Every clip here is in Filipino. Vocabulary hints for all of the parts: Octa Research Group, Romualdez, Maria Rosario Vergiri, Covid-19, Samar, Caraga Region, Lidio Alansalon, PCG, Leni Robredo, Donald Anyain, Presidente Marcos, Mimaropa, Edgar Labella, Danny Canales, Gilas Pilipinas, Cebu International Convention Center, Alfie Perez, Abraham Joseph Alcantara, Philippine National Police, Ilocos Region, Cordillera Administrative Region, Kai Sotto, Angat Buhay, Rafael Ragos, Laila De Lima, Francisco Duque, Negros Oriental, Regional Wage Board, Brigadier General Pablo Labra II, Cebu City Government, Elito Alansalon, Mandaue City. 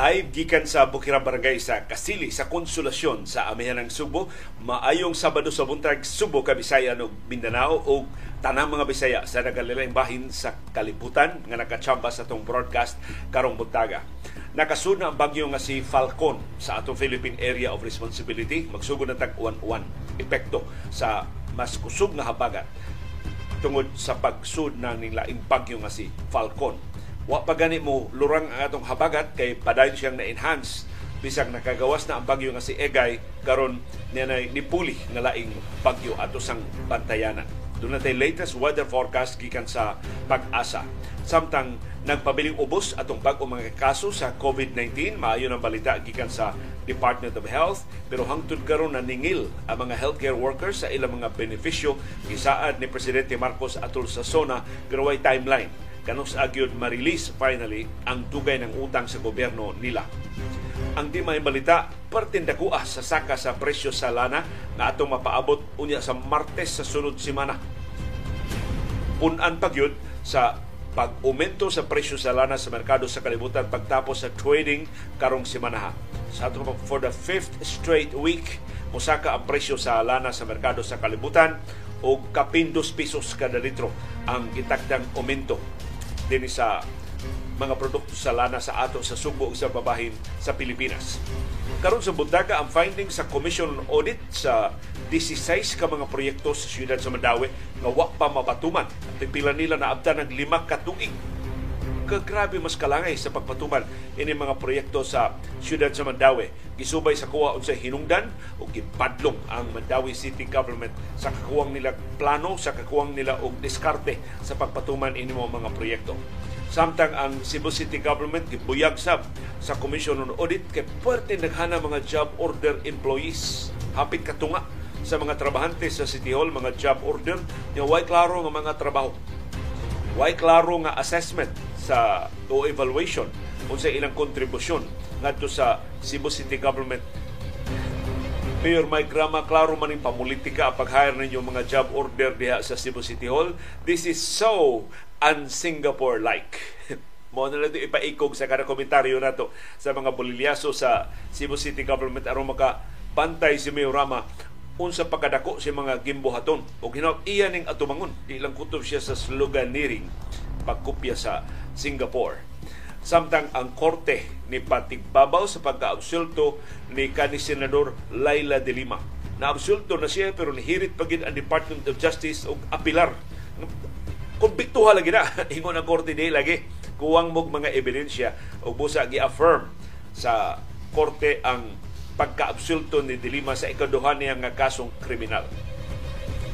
Live gikan sa Bukira Barangay sa Kasili sa Konsolasyon sa Amihanang Subo, maayong Sabado sa buntag Subo Kabisayan ug Mindanao ug tanang mga Bisaya sa nagalilaing bahin sa kalibutan nga nakachamba sa tong broadcast karong buntaga. Nakasuna ang bagyo nga si Falcon sa atong Philippine Area of Responsibility, magsugod na tag 1-1 epekto sa mas kusog nga habagat tungod sa pagsud na nilaing bagyo nga si Falcon. Wa pa gani mo lurang ang atong habagat kay padayon siyang na-enhance bisag nakagawas na ang bagyo nga si Egay karon niya na nipuli nga laing bagyo ato sang bantayanan. Doon natin latest weather forecast gikan sa Pag-asa. Samtang nagpabiling ubos atong bag-ong mga kaso sa COVID-19, maayo ang balita gikan sa Department of Health, pero hangtod karon naningil ang mga healthcare workers sa ilang mga benepisyo gisaad ni Presidente Marcos atol sa SONA, pero way timeline kanos agyod ma-release finally ang dugay ng utang sa gobyerno nila. Ang di may balita, pertindakua sa saka sa presyo sa lana na atong mapaabot unya sa Martes sa sunod semana. Punan pagyod sa pag-aumento sa presyo sa lana sa merkado sa kalibutan pagtapos sa trading karong semana. Sa atong for the 5th straight week, musaka ang presyo sa lana sa merkado sa kalibutan o kapindos pesos kada litro ang gitakdang aumento din sa mga produkto sa lana sa ato sa Subo o sa babahin sa Pilipinas. Karon sa buntaga ang findings sa Commission on Audit sa 16 ka mga proyekto sa siyudad sa Mandaue nga wa pa mapatuman. Pipila nila naabtan ng 5 ka tuig. Kagrabe mas kalangay sa pagpatuman ini mga proyekto sa siyudad sa Mandaue. Gisubay sa kuha unsay hinungdan o gipadlong ang Mandaue City Government sa kakuwang nila plano, sa kakuwang nila og diskarte sa pagpatuman ini mga proyekto. Samtang ang Cebu City Government gibuyag sab sa Commission on Audit kay parte naghana mga job order employees. Hapit katunga sa mga trabahante sa City Hall, mga job order, nga way klaro nga mga trabaho. Way klaro nga assessment sa o evaluation unsa ilang kontribusyon ngadto sa Cebu City Government. Mayor Mike Rama, klaro man ang pamulitika ang pag-hire ninyo mga job order diha sa Cebu City Hall. This is so un-Singapore-like. Mo na lang ipaikog sa kada komentaryo nato sa mga bolilyaso sa Cebu City Government aron makapantay si Mayor Rama unsa pagkadako si mga gimbohaton o ginaw iya ning atumangon ilang kutob siya sa sloganeering pagkopya sa Singapore. Samtang ang korte ni patigbabaw sa pagkaabsulto ni Senador Laila De Lima. Naabsulto na siya pero nihirit pagid ang Department of Justice og apilar. Kumbiktuha lagi na, ingon ang korte di lagi, kuwang mog mga ebidensya o busa gi-affirm sa korte ang pagkaabsulto ni De Lima sa ikaduhan niya nga kasong kriminal.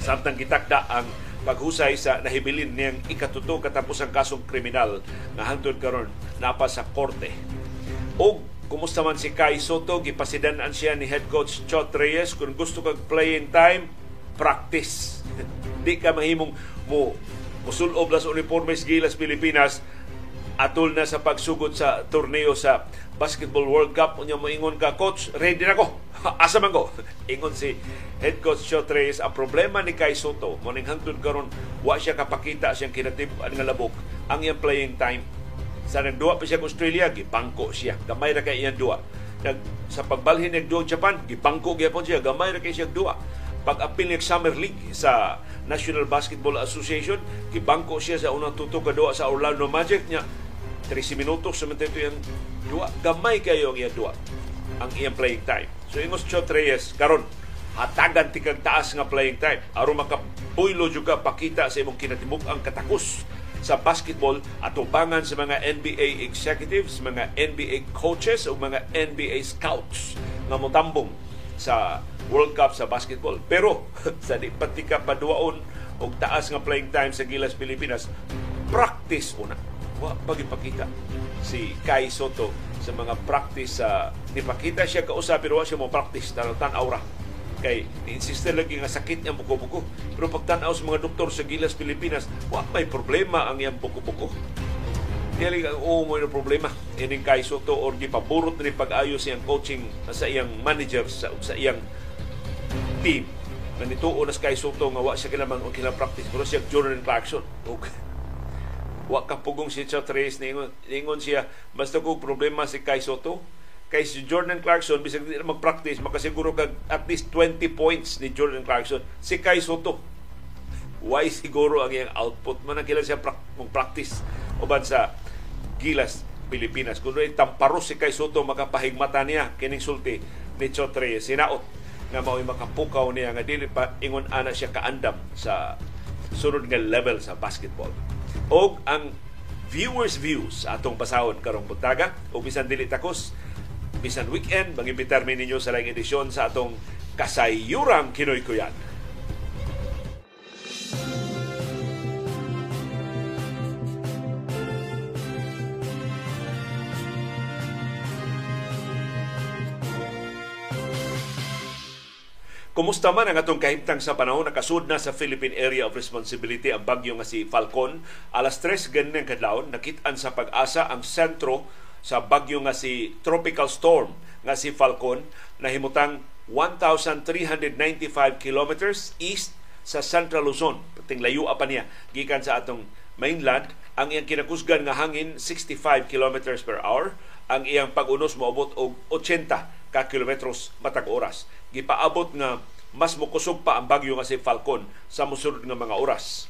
Samtang gitakda ang paghusay sa nahibilin niyang ikatuto katapos ang kasong kriminal na hangtod karon napa sa korte. O kumusta man si Kai Sotto, gipasidanan siya ni head coach Chot Reyes, kung gusto kag playing time, practice. Di ka mahimong mo musulob na sa uniformes Gilas Pilipinas atol na sa pagsugod sa torneo sa Basketball World Cup. Unya mo ingon ka, coach, ready na ko. Asa man ko? Ingon si head coach Chot Reyes. Ang problema ni Kai Sotto, muning hangtod karon wa siya kapakita siyang kinatib-an nga labok ang iyang playing time. Sa nagduwa pa siya sa Australia, gibangko siya. Gamay ra kay iyang duwa. Sa pagbalhin nagduwa Japan, gibangko gyapon siya. Gamay ra kay siyang duwa. Pag-apil ng Summer League sa National Basketball Association, kibangko siya sa unang tutok kadua sa Orlando Magic niya. 30 minutos, sumunod ito yung dua. Gamay kayo ang iyang dua, ang iyang playing time. So, ingos Chot Reyes, karon hatagan tikang taas nga playing time. Aron makapuylo juga pakita sa imong kinatibuk ang katakos sa basketball at ubangan sa mga NBA executives, mga NBA coaches o mga NBA scouts na mutambong sa World Cup sa basketball. Pero sa di patika paduaon o taas nga playing time sa Gilas Pilipinas, practice una. Wa pagipakita si Kai Sotto sa mga practice sa nipakita siya kausap pero wa siya mo practice tan-aw ra kay insiste lagi nga sakit ang buko-buko pero pagtan-aw sa mga doktor sa Gilas Pilipinas wa may problema ang iyang buko-buko. Dili ka mo na problema ining Kai Sotto or gipaburot ni pag-ayos iyang coaching sa iyang manager sa iyang team. Nanituon na si Kai Sotto nga wa siya kilamang o kilang practice pero siya Jordan Clarkson. Okay. Wa kapugong si Chot Reyes, ningon siya, basta kung problema si Kai Sotto, kay si Jordan Clarkson, bisag mag-practice, makasiguro kag at least 20 points ni Jordan Clarkson. Si Kai Sotto, why siguro ang iyang output? Managkila siya mag-practice uban sa Gilas Pilipinas. Kung doon tamparos si Kai Sotto, makapahigmata niya kining sulti ni Chot Reyes. Sinaot na mao'y makapukaw niya nga dili pa ingon ana siya kaandam sa sunod nga level sa basketball. Og ang viewers' views atong pasahon karong buntaga o bisan dili takos bisan weekend, mag-imbitar mi ninyo sa laing edisyon sa atong kasayurang Kinoy-Kuyan. Kumusta man ang atong kahimtang sa panahon, nakasud na sa Philippine Area of Responsibility ang bagyo nga si Falcon. Alas 3 ganin ang kadlawon, nakit-an sa pag-asa ang sentro sa bagyo nga si Tropical Storm nga si Falcon na himutang 1,395 kilometers east sa Central Luzon. Pating layo pa niya gikan sa atong mainland. Ang iyang kinakusgan nga hangin 65 kilometers per hour. Ang iyang pag-unos maabot og 80 ka kilometros matag oras. Gipaabot nga mas mukusog pa ang bagyo nga si Falcon sa mosunod nga mga oras.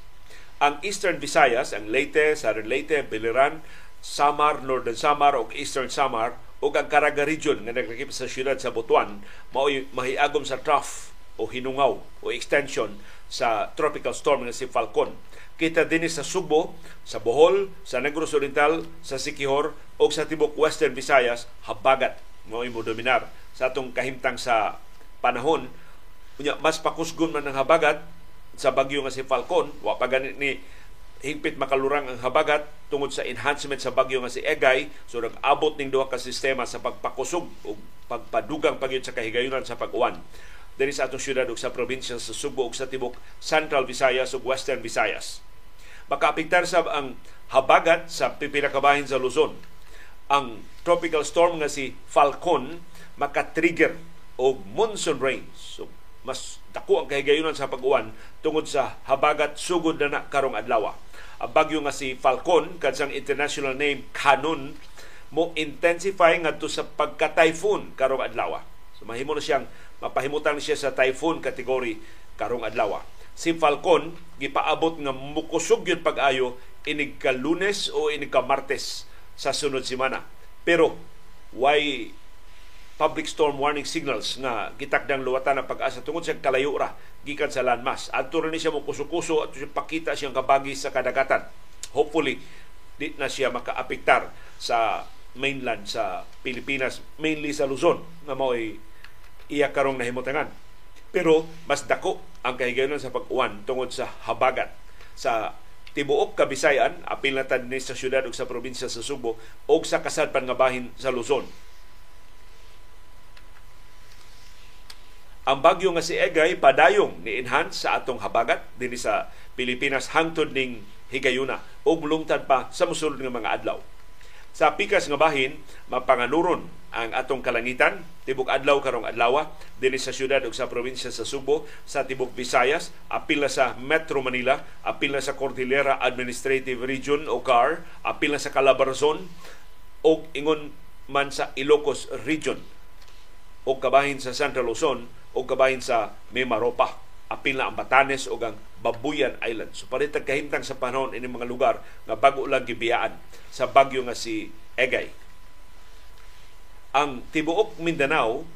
Ang Eastern Visayas, ang Leyte, Southern Leyte, Biliran, Samar, Northern Samar ug Eastern Samar ug ang Caraga region nga naglakip sa siyudad sa Butuan mao'y mahiagom sa trough o hinungaw o extension sa tropical storm nga si Falcon. Kita din sa Subo, sa Bohol, sa Negros Oriental, sa Siquijor ug sa tibok Western Visayas habagat mao'y modominar sa atong kahimtang sa panahon. Unya mas pakusgon man ang habagat sa bagyo nga si Falcon, wa pa ganit ni higpit makalurang ang habagat tungod sa enhancement sa bagyo nga si Egay, so nag-abot ning duha ka sistema sa pagpakusog o pagpadugang pagyud sa kahigayunan sa pag-uwan diri sa atong syudad ug sa probinsya sa Subo ug sa tibok Central Visayas ug Western Visayas. Makaapektar sab ang habagat sa pipila ka bahin sa Luzon. Ang tropical storm nga si Falcon maka-trigger og monsoon rains, so mas dako ang kahigayunan sa pag-uwan tungod sa habagat sugod na karong adlaw. Ang bagyo nga si Falcon, kansang international name Kanun, mo intensify ngadto sa pagka-typhoon karong adlaw. So mahimo na siyang mapahimutan siya sa typhoon category karong adlaw. Si Falcon gipaabot nga mukusog gyud pag-ayo inig ka Lunes o inig ka Martes sa sunod semana. Pero why public storm warning signals nga gitakdang luwatan ang pag-asa tungod sa kalayo ra gikan sa landmass. Adto ra ni siya mo kusukuso at siya pakita siyang kabagi sa kadagatan. Hopefully di na siya makaapektar sa mainland sa Pilipinas, mainly sa Luzon nga mao'y iya karong nahimutangan. Pero mas dako ang kahigayunan sa pag-uwan tungod sa habagat sa tibuok Kabisayan, apil na tad ni sa syudad ug sa probinsya sa Subo ug sa kasadpan nga bahin sa Luzon. Ang bagyo nga si Egay padayong ni enhance sa atong habagat dinhi sa Pilipinas hangtod ning higayuna ug lungtad pa sa mosunod nga mga adlaw. Sa pikas nga bahin mapanganuron ang atong kalangitan tibok adlaw karong adlaw dinhi sa syudad ug sa probinsya sa Subo, sa tibok Visayas, apil na sa Metro Manila, apil na sa Cordillera Administrative Region o CAR, apil na sa Calabarzon ug ingon man sa Ilocos Region o kabahin sa Central Luzon o kabahin sa Mimaropa, apil na ang Batanes o ang Babuyan Island. So paritag kahimtang sa panahon ini mga lugar nga bago lang gibiyaan sa bagyo nga si Egay. Ang tibuok Mindanao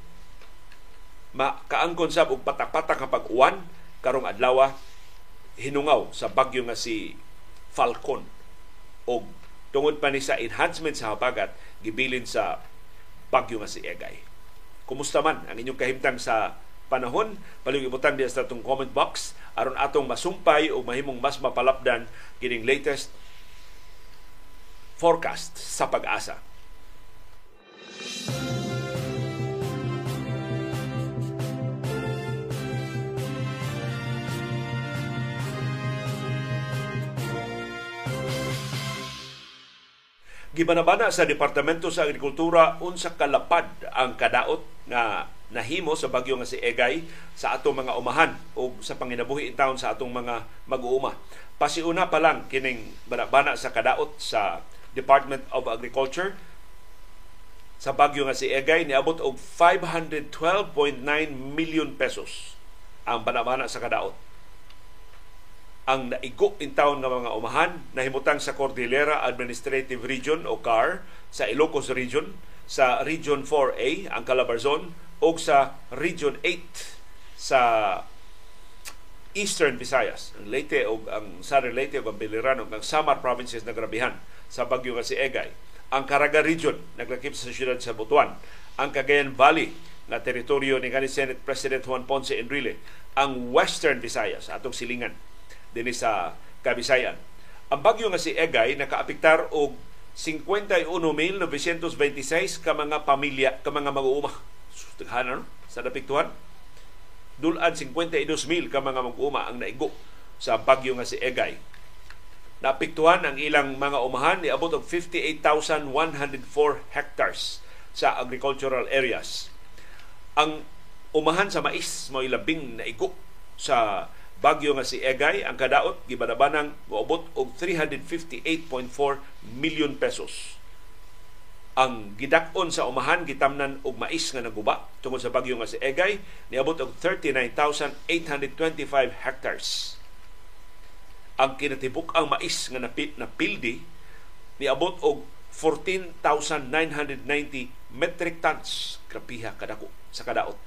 makaangkon sab og patak-patak nga pag-uwan karong adlaw hinungaw sa bagyo nga si Falcon og tungod pa ni sa enhancement sa habagat gibilin sa bagyo nga si Egay. Kumusta man ang inyong kahimtang sa panahon? Palibutang din sa atong comment box aron atong masumpay o mahimong mas mapalapdan kining latest forecast sa pag-asa. Gibanabana sa Departamento sa Agrikultura unsa kalapad ang kadaot nga nahimo sa bagyo nga si Egay sa atong mga umahan o sa panginabuhi in town sa atong mga mag-uuma. Pasiuna pa lang kining banabana sa kadaot sa Department of Agriculture sa bagyo nga si Egay, niabot og 512.9 million pesos ang banabana sa kadaot. Ang naigo in town nga mga umahan nahimutang sa Cordillera Administrative Region o CAR, sa Ilocos Region, sa Region 4A ang Calabarzon, o sa Region 8 sa Eastern Visayas, ang Leyte o ang Southern Leyte o ang Biliran o ang Samar provinces nagrabihan sa bagyo nga si Egay. Ang Caraga Region naglakip sa siyudad sa Butuan, ang Cagayan Valley na teritoryo ni Senate President Juan Ponce Enrile, ang Western Visayas atong silingan dinhi sa Kabisayan. Ang bagyo nga si Egay nakaapektar og 51,926 ka mga pamilya, ka mga mag-uuma. Taghanan sa napiktuhan, dulan 52,000 ka mga mag-uma ang naigo sa bagyo nga si Egay. Napiktuhan ang ilang mga umahan, niabot og 58,104 hectares sa agricultural areas. Ang umahan sa mais mo ilabing naigo sa bagyo nga si Egay. Ang kadaot gibanabanang moabot og 358.4 million pesos. Ang gidak-on sa umahan, gitamnan og mais nga naguba tungod sa bagyo nga si Egay, niabot og 39,825 hectares. Ang kinatibuk ang mais nga napildi, niabot og 14,990 metric tons, grapiha kadako sa kadaot.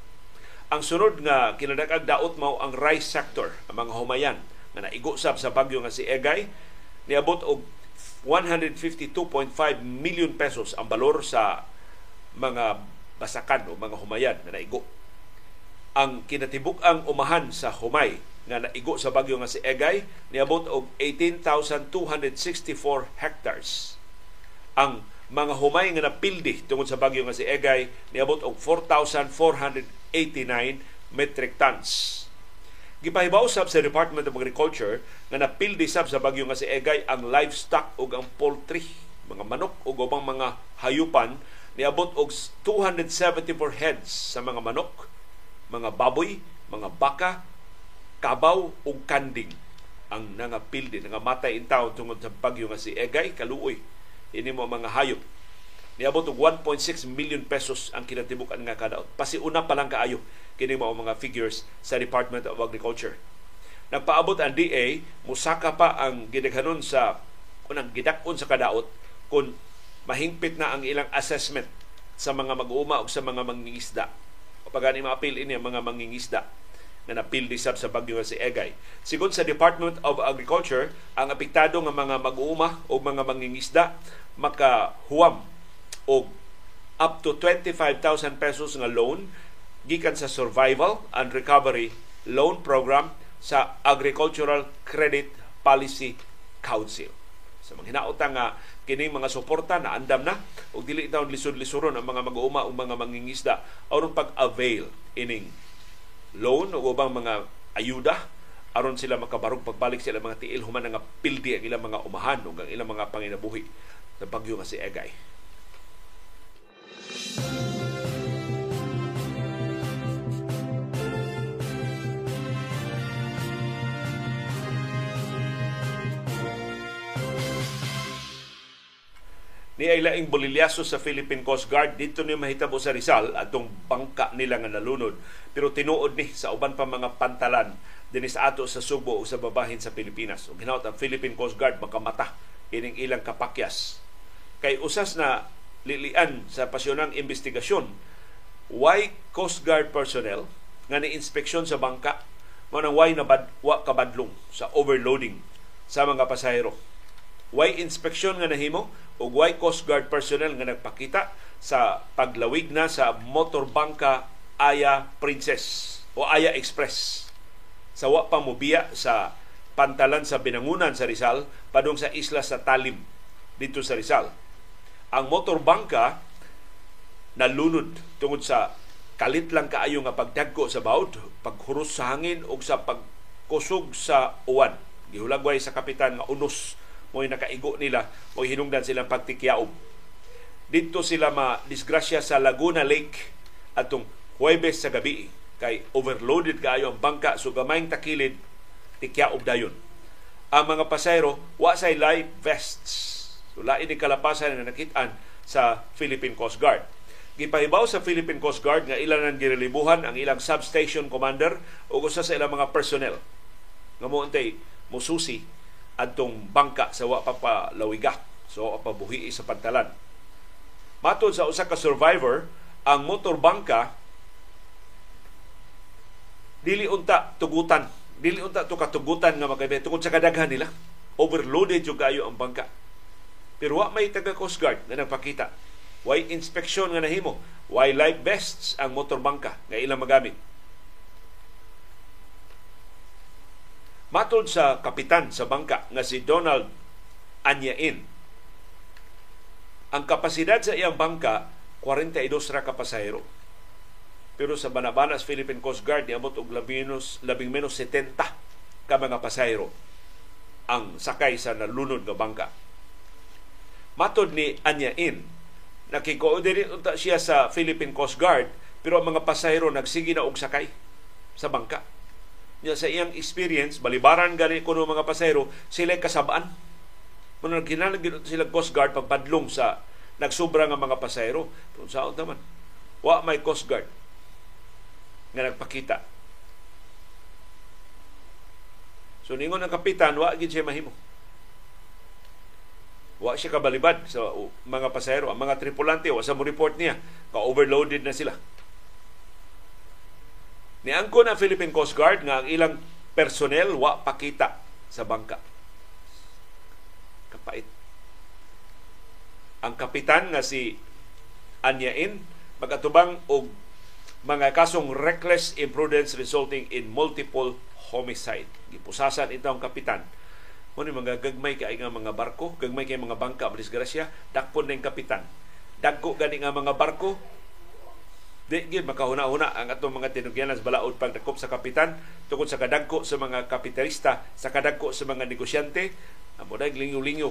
Ang sunod nga kinadak-ag daot mao ang rice sector, ang mga humayan nga naigo sab sa bagyo nga si Egay, niabot og 152.5 million pesos ang balor sa mga basakan o mga humayan na naigo. Ang kinatibuk ang umahan sa humay na naigo sa bagyo nga si Egay, niabot og 18,264 hectares. Ang mga humay nga napildi tungod sa bagyo nga si Egay, niabot og 4,489 metric tons. Gipahibaw sab sa Department of Agriculture na napildi sab sa bagyo nga si Egay ang livestock o ang poultry, mga manok o ubang mga hayupan, niabot og 274 heads sa mga manok, mga baboy, mga baka, kabaw o kanding ang nangapildi, nangamatay in town tungod sa bagyo nga si Egay, kaluoy ini mo mga hayop. Niabot og 1.6 million pesos ang kinatibukan nga kadaot. Pasiuna pa lang kaayo kini mao mga figures sa Department of Agriculture. Nagpaabot ang DA, musaka pa ang gidaghanon sa unang gidak-on sa kadaot kung mahingpit na ang ilang assessment sa mga mag-uuma o sa mga mangingisda. Kapag ani maapil ini ang mga mangingisda na napildi sab sa bagyo nga si Egay. Sigon sa Department of Agriculture, ang apektado nga mga mag-uuma o mga mangingisda makahuwam o up to 25,000 pesos nga loan gikan sa Survival and Recovery Loan Program sa Agricultural Credit Policy Council. Sa mga hinautang nga kining mga suporta na andam na og dili taon lisod-lisoron ang mga mag-uuma o mga mangingisda aron pag-avail ining loan o ubang mga ayuda aron sila makabarog pagbalik sila mga tiil human nga pildi ang ilang mga umahan o ang ilang mga panginabuhi sa bagyo nga si Egay. Niay laing bolilyaso sa Philippine Coast Guard dito ni mahitabo sa Rizal atong bangka nila nga nalunod, pero tinuod ni sa uban pa mga pantalan dinhi sa ato sa Subo o sa babahin sa Pilipinas. Og hinaut ang Philippine Coast Guard makamata ining ilang kapakyas kay usas na lilian sa pasyonang investigasyon. Why Coast Guard personnel nga ni-inspeksyon sa bangka mao nang why wa kabadlong sa overloading sa mga pasahero? Why inspeksyon nga nahimo o why Coast Guard personnel nga nagpakita sa paglawig na sa motorbangka Aya Princess o Aya Express sa wa pa mobiya sa pantalan sa Binangunan sa Rizal padung sa isla sa Talim dito sa Rizal. Ang motorbangka nalunod tungod sa kalit lang kaayo nga pagdagko sa baud, paghurus sa hangin o sa pagkusog sa uwan. Gihulagway sa kapitan nga unos mo'y nakaigo nila, mo'y hinungdan silang pagtikyaob. Dito sila ma-disgrasya sa Laguna Lake atong Huwebes sa gabi kay overloaded kayo ang bangka so gamayng takilid tikyaob dayon. Ang mga pasayro wa say life vests. So lain ni kalapasan na nakit-an sa Philippine Coast Guard. Gipahibaw sa Philippine Coast Guard nga ilan ang girelibuhan ang ilang substation commander o usa sa ilang mga personnel nga moontay mususi adtong bangka sa wa papalawiga so pabuhi sa pantalan. Matod sa usa ka survivor, ang motor bangka dili unta to katugutan nga makabit tungod sa kadaghan nila. Overloaded jud kayo ang bangka. Pero wa may taga Coast Guard nga nagpakita. Way inspeksyon nga nahimo, way life vests ang motor bangka nga ilang magamit. Matod sa kapitan sa bangka nga si Donald Anyain, ang kapasidad sa iyang bangka 42 ra ka pasahero. Pero sa Banabanas Philippine Coast Guard niabot og labing menos 70 ka mga pasahero ang sakay sa nalunod nga bangka. Matod ni Anyain, nakikoordinate unta siya sa Philippine Coast Guard pero ang mga pasahero nagsigi na og sakay sa bangka. Niya sa iyang experience balibaran gani kuno mga pasahero sila kasabaan. Kuno nagkinahanglan gyud sila Coast Guard pagpadlong sa nagsubra nga mga pasahero. Kun saon ta man wa may Coast Guard nga nagpakita. So ningon ang kapitan wa gid siya mahimo. Wa siya kabalibad sa mga pasahero. Ang mga tripulante, wa sa mo report niya, ka-overloaded na sila. Niangko na Philippine Coast Guard nga ang ilang personnel wa pakita sa bangka. Kapait. Ang kapitan nga si Anyain, magatubang og mga kasong reckless imprudence resulting in multiple homicide. Gipusasan ito ang kapitan. Muna mga gagmay kay nga mga barko, gagmay kay mga bangka, malisgrasya, dakpon na yung kapitan. Dagko gani nga mga barko, di gid makahuna-huna ang atong mga tinugyanas balaod pagdakop sa kapitan, tungkol sa kadagko sa mga kapitalista, sa kadagko sa mga negosyante, amoday lingaw-lingaw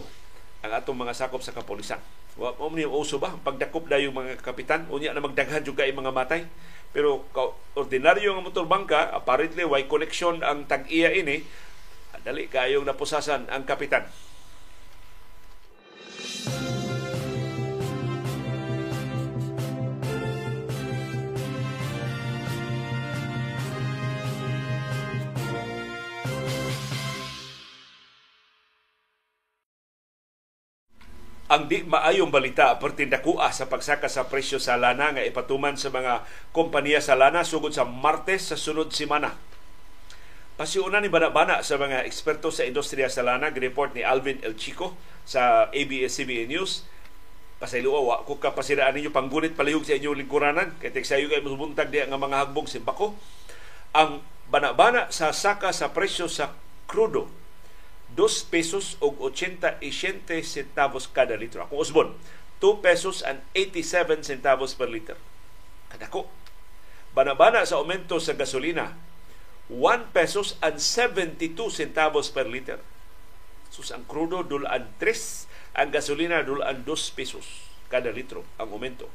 ang atong mga sakop sa kapulisan. Wa mo ni uso ba pagdakop dayo mga kapitan, unya na magdaghan jud kay mga matay. Pero ordinaryo nga motor bangka, apparently way connection ang tag-iya ini. Dali kayong napusasan ang kapitan. Ang di maayong balita pertindakua sa pagsaka sa presyo sa lana nga ipatuman sa mga kompanya sa lana sugod sa Martes sa sunod semana. Pasiuna ni Banabana sa mga eksperto sa industriya sa lana, report ni Alvin El Chico sa ABS-CBN News. Pasailuwa, kung kapasiraan ninyo panggunit palihog sa inyong lingkuranan, kaya teksayo kayo musubuntag di ang mga hagbong simbako. Ang Banabana sa saka sa presyo sa krudo, 2 pesos og 87 centavos kada litro. Akong usbon, 2 pesos and 87 centavos per liter. Kadako. Banabana sa aumento sa gasolina, 1 pesos and 72 centavos per liter. Sus, ang krudo dulaan 3, ang gasolina dulaan 2 pesos kada litro ang aumento.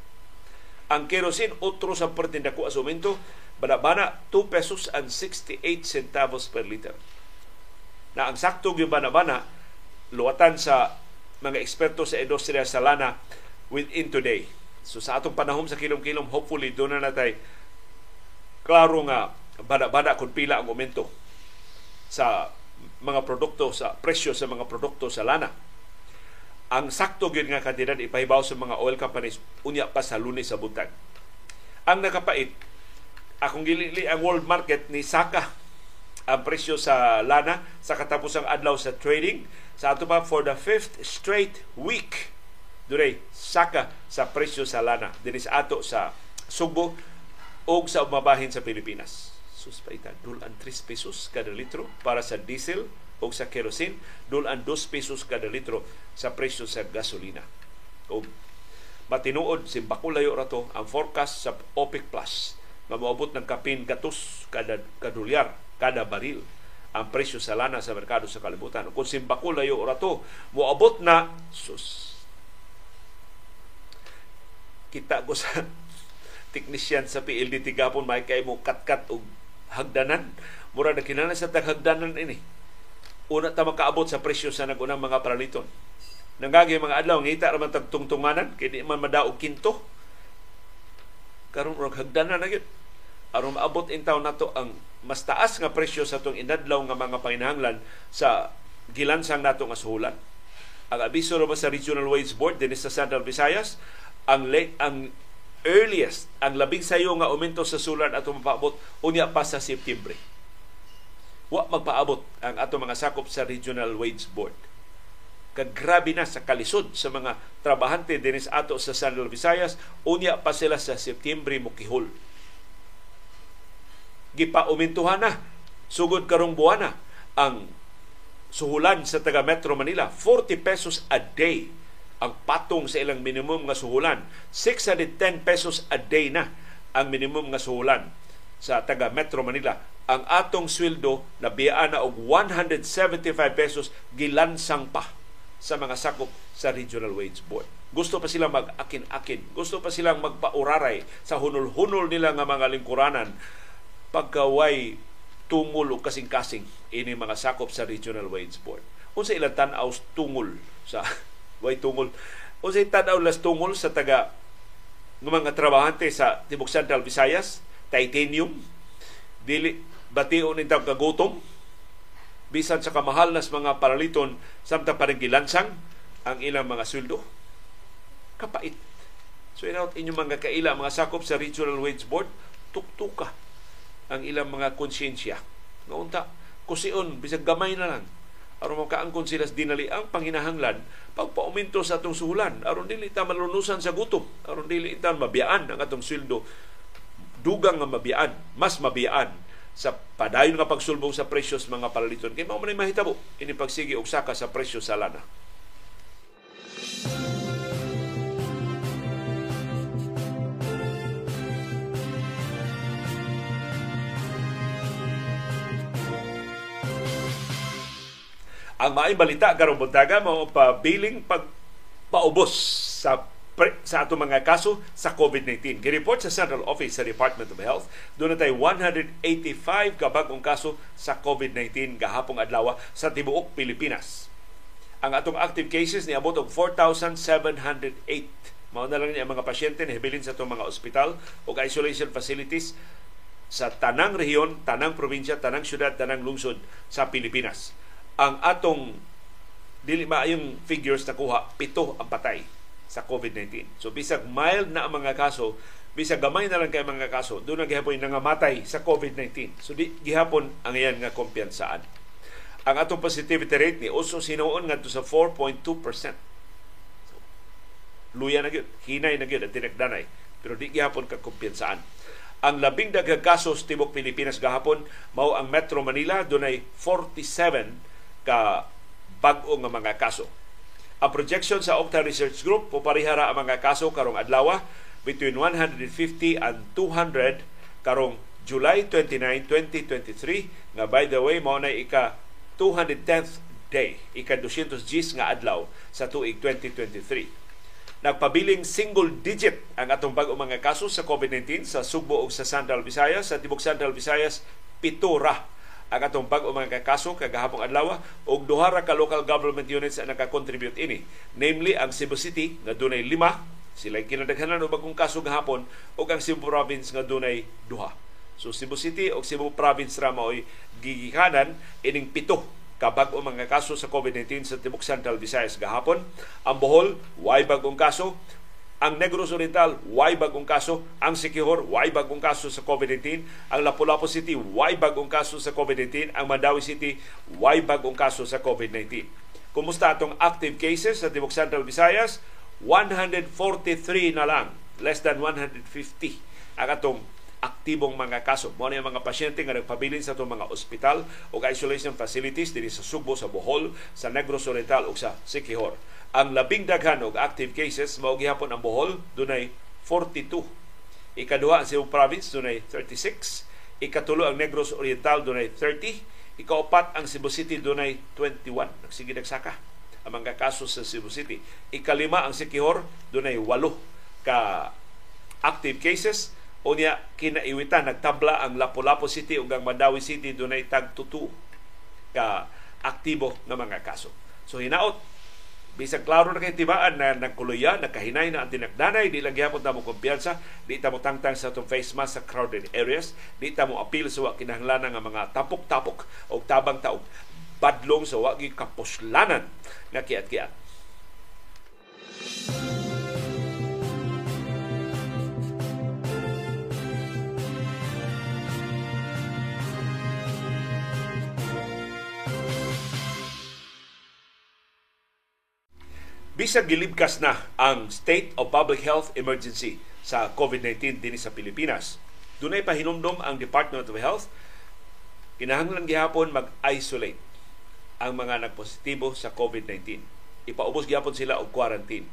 Ang kerosene, otro sa pertindako as aumento, Banabana 2 pesos and 68 centavos per liter. Na ang sakto yung Banabana, luwatan sa mga eksperto sa industriya sa lana within today. So sa atong panahon sa kilom-kilom, hopefully doon na natay klaro nga Banabana kung pila ang aumento sa mga produkto, sa presyo sa mga produkto sa lana. Ang sakto gyud nga kantidad ipahibaw sa mga oil companies unya pa sa Lunes sa buntag. Ang nakapait, akong gilili ang world market ni saka ang presyo sa lana sa katapusang adlaw sa trading sa ato pa for the 5th straight week. Dure saka sa presyo sa lana dinhi sa ato sa Sugbo o sa umabahin sa Pilipinas. Suspaita, dulaan 3 pesos kada litro para sa diesel o sa kerosene, dulaan 2 pesos kada litro sa presyo sa gasolina. O matinuod, simbakulayo rato ang forecast sa OPEC Plus na maabot ng kapin gatos kadolyar kada baril ang presyo sa lana sa merkado sa kalibutan. Kung simbakulayo rato, maabot na kita ko sa technician sa PLDT gapon may kay mo kat-kat og hagdanan. Mura na kinala sa taghagdanan ini. Una ta makaabot sa presyo sa nagunang mga paraliton. Nangagi mga adlaw ngita ra man tagtungtunganan kay di man madaog kinto. Karon og hagdanan na gyud. Aron maabot in taon nato ang mas taas nga presyo sa tong inadlaw nga mga panginahanglan sa gilansang nato nga suhulan. Ang abiso ra ba sa Regional Wage Board dinhi sa Central Visayas, ang earliest, ang labing sayo nga aumento sa sulan ato mapaabot unya pa sa September. Wa magpaabot ang ato mga sakop sa Regional Wage Board. Kagrabe na sa kalisod sa mga trabahante dinhi sa ato sa Central Visayas, unya pa sila sa September mokihol. Gipaumentuhan na sugod karong buwana ang suhulan sa taga Metro Manila, 40 pesos a day ang patong sa ilang minimum nga suhulan. 610 pesos a day na ang minimum nga suhulan sa taga Metro Manila. Ang atong sweldo nabiyaan na og 175 pesos gilansang pa sa mga sakop sa Regional Wage Board. Gusto pa silang mag-akin-akin. Gusto pa silang magpauraray sa hunol-hunol nila nga mga lingkuranan pagkaway tungol o kasing-kasing ini mga sakop sa Regional Wage Board. Unsa ilang tan-aw tungol sa way tungol. Unsa tan-aw las tungol sa taga ng mga trabahante sa Tibok Central Visayas, titanium, dili bation intang kagutom, bisan sa kamahal nas mga paraliton samtang parang gilansang ang ilang mga sweldo. Kapait. So inaot inyong mga kaila mga sakop sa Regional Wage Board, tuktuka ang ilang mga konsyensya. Ngaunta, kusion, bisag gamay na lang. Aron makaangkon sila sa dinali ang panginahanglan pagpauminto sa atong suhulan. Aron dili ta malunusan sa gutom. Aron dili ta mabiyaan ang atong sweldo. Dugang nga mabiyaan, mas mabiyaan sa padayon nga pagsulbong sa presyo sa mga paraliton. Kay mao man ay mahitabo ini pagsigi og saka sa presyo sa lana. Ang maayong balita karong buntaga mao pabiling pagpaubos sa ato mga kaso sa COVID-19. Gireport sa Central Office sa Department of Health, doon na tayo 185 kabagong kaso sa COVID-19 gahapong adlaw sa tibuok Pilipinas. Ang atong active cases niabot og 4,708. Mao na lang ni ang mga pasyente na hibilin sa atong mga ospital o isolation facilities sa tanang rehiyon, tanang probinsya, tanang syudad, tanang lungsod sa Pilipinas. Ang atong dili maayong figures na kuha, 7 ang patay sa COVID-19. So bisag mild na ang mga kaso, bisag gamay na lang kay mga kaso, doon na gihapon nangamatay sa COVID-19. So di gihapon ang iyan nga kumpiyansaan. Ang atong positivity rate ni uso sinuon ngadto sa 4.2%. So, luya na gyud, hinay na gyud at tinagdanay, pero di gihapon ka kumpiyansaan. Ang labing daghang kaso sa tibok Pilipinas gahapon mao ang Metro Manila, dunay 47 ka bag-o nga mga kaso. Ang projection sa Octa Research Group puparihara ang mga kaso karong adlaw between 150 and 200 karong July 29, 2023 nga by the way mao na ika 210th day, ika 210 nga adlaw sa tuig 2023. Nagpabiling single digit ang atong bag-o mga kaso sa COVID-19 sa Sugbo ug sa Central Visayas, sa Tibok Central Visayas 7 ang atong bag-o mga kaso kagahapong adlaw og duha ra ka local government units ang nakakontribute ini, namely ang Cebu City nga dunay 5, sila kinadaghanan og bagong kaso gahapon, og ang Cebu Province nga dunay 2. So Cebu City og Cebu Province ra maoy gigikanan ining 7 ka bag-o mga kaso sa COVID-19 sa Tibok Central Visayas gahapon. Ang Bohol way bagong kaso, ang Negros Oriental way bagong kaso, ang Siquijor way bagong kaso sa COVID-19, ang Lapu-Lapu City way bagong kaso sa COVID-19, ang Mandaue City way bagong kaso sa COVID-19. Kumusta atong active cases sa Tibok Central Visayas? 143 na lang, less than 150 ang atong aktibong mga kaso. Mao na ang mga pasyente nga nagpabilin sa atong mga ospital o isolation facilities dinhi sa Sugbo, sa Bohol, sa Negros Oriental o sa Siquijor. Ang labing daghan og active cases mao gihapon ang Bohol, dunay 42. Ikaduha ang Cebu Province, dunay 36. Ikatulo ang Negros Oriental, dunay 30. Ikaapat ang Cebu City, dunay 21. Nagsige nagsaka ang mga kaso sa Cebu City. Ikalima ang Siquijor, dunay 8 ka active cases. Unya kinaiwitan nagtabla ang Lapu-Lapu City ug ang Mandaue City dunay tag 2 ka aktibo nga mga kaso. So hinaot bisag klaro na kay tibaan na nagkuluya, nakahinay na ang tinagdanay, di lang gyapon ta mo kumpiyansa, di ta mo tangtang sa atong face mask sa crowded areas, di ta mo appeal sa wa kinahanglan nga mga tapok-tapok o tabang-taog badlong sa wa gyud kapuslanan nga kiat-kiat. Bisag gilibkas na ang State of Public Health Emergency sa COVID-19 dinhi sa Pilipinas. Dunay pahinumdom ang Department of Health. Kinahanglan gihapon mag-isolate ang mga nagpositibo sa COVID-19. Ipaubos gihapon sila og quarantine.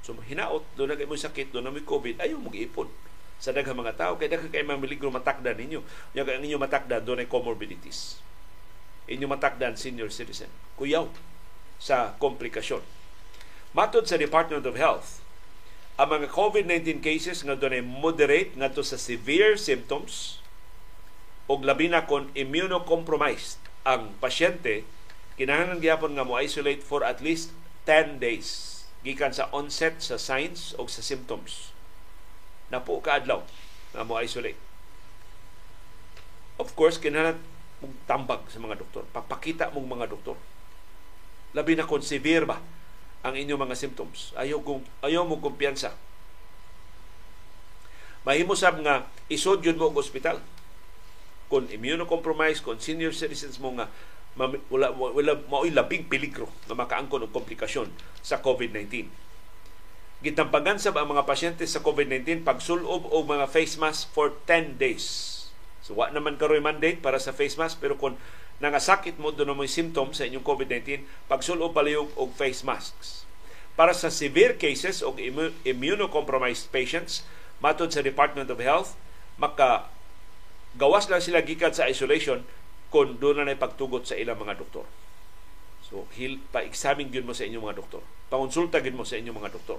So hinaot do na kay mo sakit, do na may COVID, ayaw mo giipon sa daghang mga tao kay daghang kay mamiligro matakdan ninyo. Nya kay ang inyo matakdan dunay comorbidities. Inyo matakdan senior citizen. Kuyaw sa komplikasyon. Matod sa Department of Health, ang mga COVID-19 cases nga doon ay moderate ngadto sa severe symptoms o labi na kon immunocompromised ang pasyente, kinahanglan gyapon nga mo-isolate for at least 10 days gikan sa onset sa signs o sa symptoms. Napo ka adlaw nga mo-isolate. Of course, kinahanglan mong tambag sa mga doktor. Pagpakita mong mga doktor. Labi na kon severe ba ang inyong mga symptoms? Ayaw mo kumpiyansa. Mahimusab nga isod yun mo ang ospital. Kung immunocompromised, kung senior citizens mo nga wala mao'y labing peligro na makaangkon og komplikasyon sa COVID-19. Gitampangan sab ang mga pasyente sa COVID-19 pagsulob og mga face mask for 10 days. So, wa naman karoy mandate para sa face mask, pero kung nangasakit mo, doon na mo'y symptoms sa inyong COVID-19, pagsulob palayog og face masks. Para sa severe cases o immunocompromised patients, matod sa Department of Health, makagawas lang sila gikan sa isolation kung doon na pagtugot sa ilang mga doktor. So, pa-examine yun mo sa inyong mga doktor. Pangonsulta yun mo sa inyong mga doktor.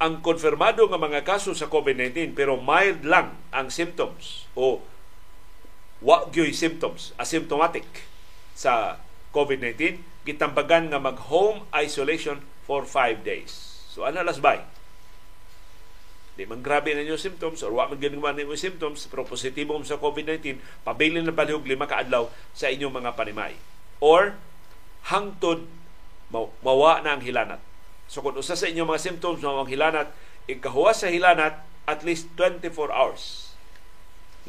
Ang konfirmado ng mga kaso sa COVID-19 pero mild lang ang symptoms o wa gyud symptoms, asymptomatic sa COVID-19, gitambagan nga mag-home isolation for 5 days. So ana lasbay. Di man grabe na yung symptoms or wa man gyud man yung symptoms pero positibo sa COVID-19, pabilin na palihog 5 ka adlaw sa inyong mga panimay. Or hangtod mawa na ang hilanat. So kung usa sa inyong mga symptoms mao ang hilanat, ikahuwas sa hilanat at least 24 hours.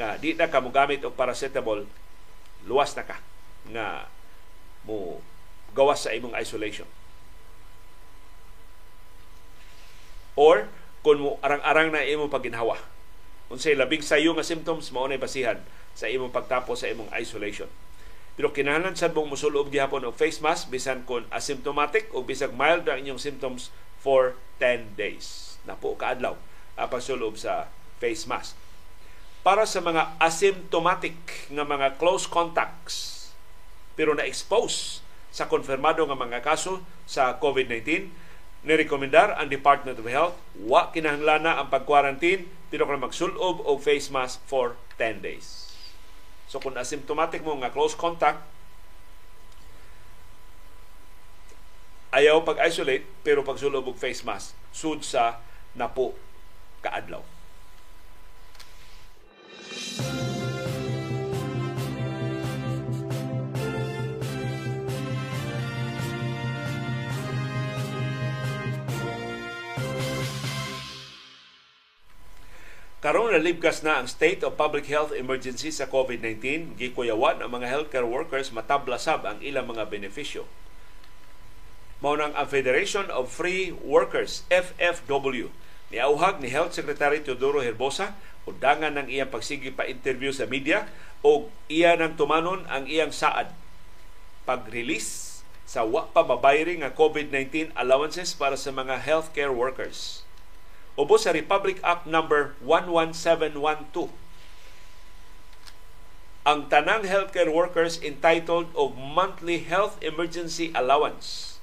Na di na ka mo gamit og paracetamol, luwas na ka na mo gawas sa imong isolation. Or kung mo arang-arang na imong paginhawa. Unsay labing sayo nga symptoms mao nay basihan sa imong pagtapos sa imong isolation. Pero kinahanglan sad mong musulob gihapon og face mask bisan kon asymptomatic o bisag mild ang inyong symptoms for 10 days. Napo ka adlaw pagsulob sa face mask. Para sa mga asymptomatic nga mga close contacts pero na-expose sa konfirmado nga mga kaso sa COVID-19, nirekomendar ang Department of Health wa kinahanglan na ang pag-quarantine pero kung magsulob og face mask for 10 days. So kung asymptomatic mo nga close contact, ayaw pag-isolate pero pagsulob og face mask sud sa napo kaadlaw. Karon nalibkas na ang State of Public Health Emergency sa COVID-19. Gikuyawan ang mga healthcare workers, matablasab ang ilang mga benepisyo. Maunang ang Federation of Free Workers, FFW, niauhag ni Health Secretary Teodoro Herbosa, undangan ng iyang pagsigi pa-interview sa media o iya nang tumanon ang iyang saad. Pag-release sa wapababayring ang COVID-19 allowances para sa mga healthcare workers. Ubos sa Republic Act No. 11712. Ang tanang healthcare workers entitled of monthly health emergency allowance,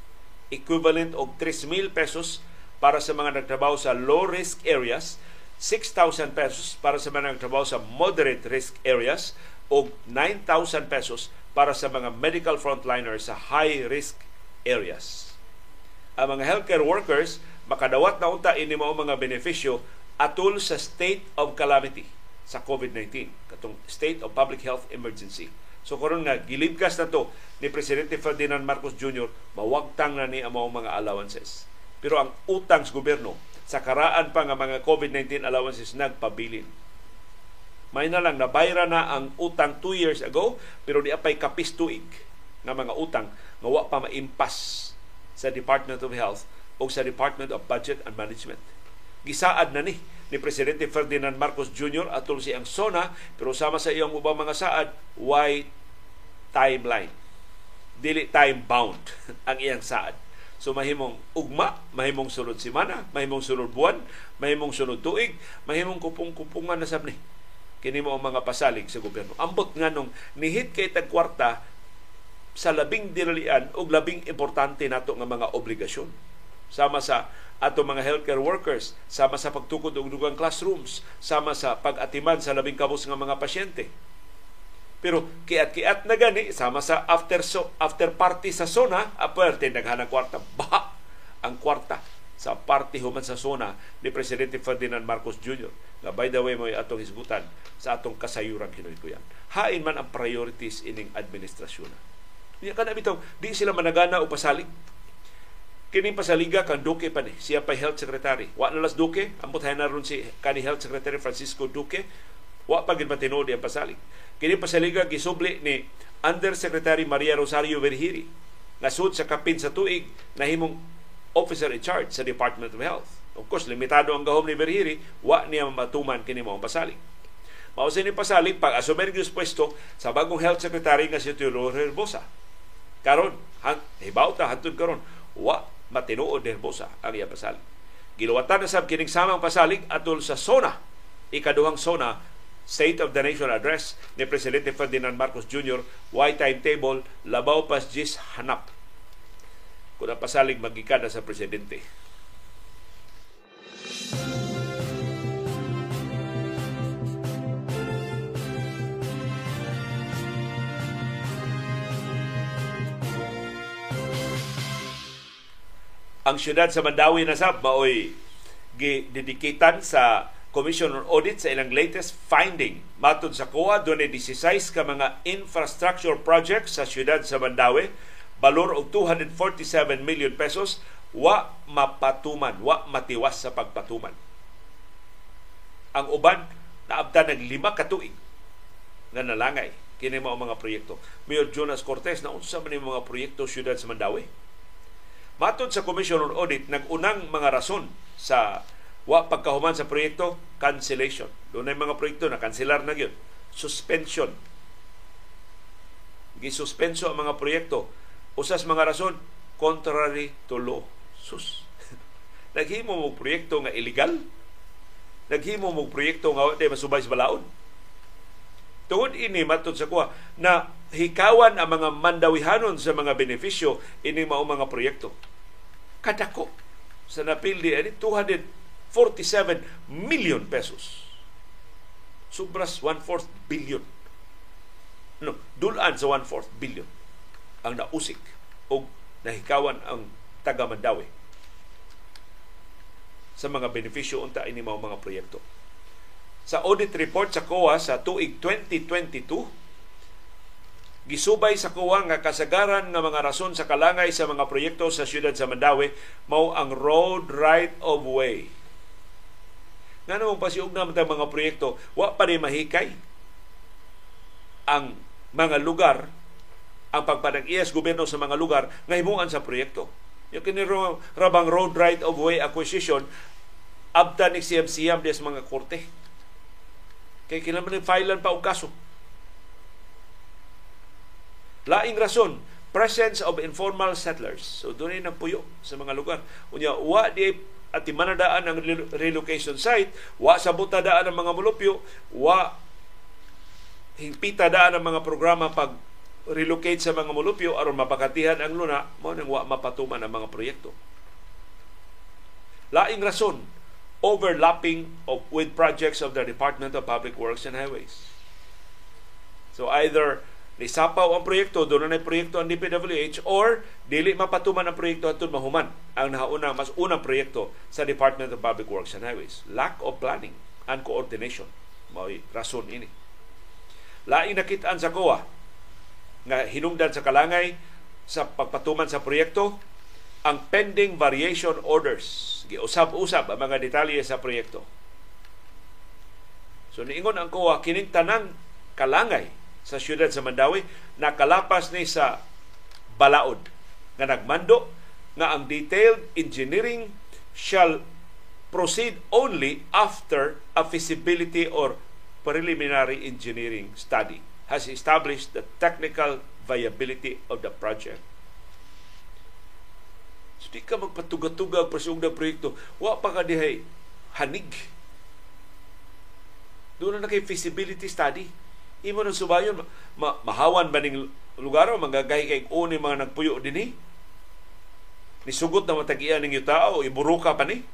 equivalent of 3,000 pesos para sa mga nagtrabaho sa low-risk areas 6,000 pesos para sa mga nagtrabaho sa moderate risk areas o 9,000 pesos para sa mga medical frontliners sa high risk areas. Ang mga healthcare workers makadawat na unta ini mao mga benepisyo atol sa state of calamity sa COVID-19, katong state of public health emergency. So karon nga gilibkas na to ni Presidente Ferdinand Marcos Jr., mawagtang na ni ang mga allowances. Pero ang utang sa gobyerno sa karaan pa nga mga COVID-19 allowances nagpabilin. May na lang nabayra na ang utang 2 years ago pero di apay kapis tuig na mga utang nga wa pa maimpas sa Department of Health o sa Department of Budget and Management. Gisaad na ni Presidente Ferdinand Marcos Jr. atol si ang SONA pero sama sa iyang ubang mga saad why timeline. Dili time bound ang iyang saad. So mahimong ugma, mahimong sunod semana, mahimong sunod buwan, mahimong sunod tuig, mahimong kupong-kupungan na sabni. Kini mo ang mga pasalig sa gobyerno. Ambot nga nung nihit kay tagkwarta sa 12 o 12 importante nato nga mga obligasyon. Sama sa ato mga healthcare workers, sama sa pagtukod og dugang classrooms, sama sa pag-atiman sa 12 nga mga pasyente. Pero kiat-kiat na gani, sama sa after party sa SONA, aperte naghanang kwarta. Baha ang kwarta sa party human sa SONA ni Presidente Ferdinand Marcos Jr. Na by the way, may atong hisgutan sa atong kasayuran kinuykuyan. Hain man ang priorities ining administrasyon. Kaya ka na bitaw, di sila managana o pasalig. Kining pasaliga kang Duque pa ni, siya pa Health Secretary. Wa nalas Duque, ambot hay na ron si kani Health Secretary Francisco Duque, wa pa gid matinood ang pasalig. Kini pasaliga gisubli ni Undersecretary Maria Rosario Vergiri na sud sa kapin sa tuig na himong officer in charge sa Department of Health. Of course, limitado ang gahom ni Vergiri, wa niya matuman kini mao pasalig. Mao sini pasalig pag asumir gyud puesto sa bagong Health Secretary nga si Teodoro Herbosa. Karon, hibaw ta hantud karon, wa matinood Herbosa ang iya pasalig. Giluwatan na sab kining samang pasalig atol sa SONA, ikaduhang SONA State of the Nation Address ni Presidente Ferdinand Marcos Jr. Why timetable, labaw pas jis hanap. Kung napasalig magikada sa Presidente. Ang siyudad sa Mandaue na sab maoy gidedikitan sa Commission on Audit sa ilang latest finding. Matod sa COA, doon ay 16 ka mga infrastructure projects sa siyudad sa Mandaue, balor og 247 million pesos, wa mapatuman, wa matiwas sa pagpatuman. Ang uban, naabtan ng 5 katuig na nalangay. Kini mao mga proyekto. Mayor Jonas Cortez, naunsa man yung mga proyekto siyudad sa Mandaue. Matod sa Commission on Audit, nagunang mga rason sa wa pagkahuman sa proyekto, cancellation. Doon ay mga proyekto na kanselar na yun. Suspension. Gisuspenso ang mga proyekto. Usas mga rason, contrary to law. Sus. Naghimo mong proyekto nga illegal. Naghimo mong proyekto nga hindi masubay sa balaod. Tungod ini, matod sa kuha, na hikawan ang mga mandawihanon sa mga benepisyo ini mao mga proyekto. Kadako sa napildi, 247 million pesos. Sobras 1/4 billion. No, dulaan sa 1/4 billion ang nausik o nahikawan ang taga Mandaue sa mga benepisyo unta ini mao mga proyekto. Sa audit report sa COA sa tuig 2022, gisubay sa COA nga kasagaran nga mga rason sa kalangay sa mga proyekto sa siyudad sa Mandaue mao ang road right of way. Nga naman pasiog naman ang mga proyekto, wa pa rin mahikay ang mga lugar, ang pagpanag-iyas gobyerno sa mga lugar, ngahimuan sa proyekto. Yung kinirabang road right of way acquisition, abta ni siyam-siyam des mga korte. Kaya kailangan filean pa ang kaso. Laing rason, presence of informal settlers. So doon ay nagpuyo sa mga lugar. Unya, wa di at manadaan ang relocation site, wa sabutadaan ang mga mulupyo, wa higpitadaan ang mga programa pag relocate sa mga mulupyo aron mapakatihan ang luna, mao nang wa mapatuman ang mga proyekto. Laing rason, overlapping with projects of the Department of Public Works and Highways. So either nisapaw ang proyekto, doon na proyekto ang DPWH, or dili mapatuman ang proyekto atun mahuman ang nauna, mas unang proyekto sa Department of Public Works and Highways. Lack of planning and coordination. Mao'y rason ini. Laing nakitaan sa COA nga hinungdan sa kalangay sa pagpatuman sa proyekto ang pending variation orders. Giusab-usab ang mga detalye sa proyekto. So niingon ang COA, kining tanang kalangay sa siyudad sa Mandaue, nakalapas ni sa balaod nga nagmando nga ang detailed engineering shall proceed only after a feasibility or preliminary engineering study has established the technical viability of the project. So di ka magpatuga-tuga presugda proyekto, wa pa ka dihay hanig. Doon na kay feasibility study. Imo nang subayon, mahawan ba ning lugar o manggagay kay uni mga nagpuyo din eh? Nisugot na matagian ng tao, iburuka pa ni?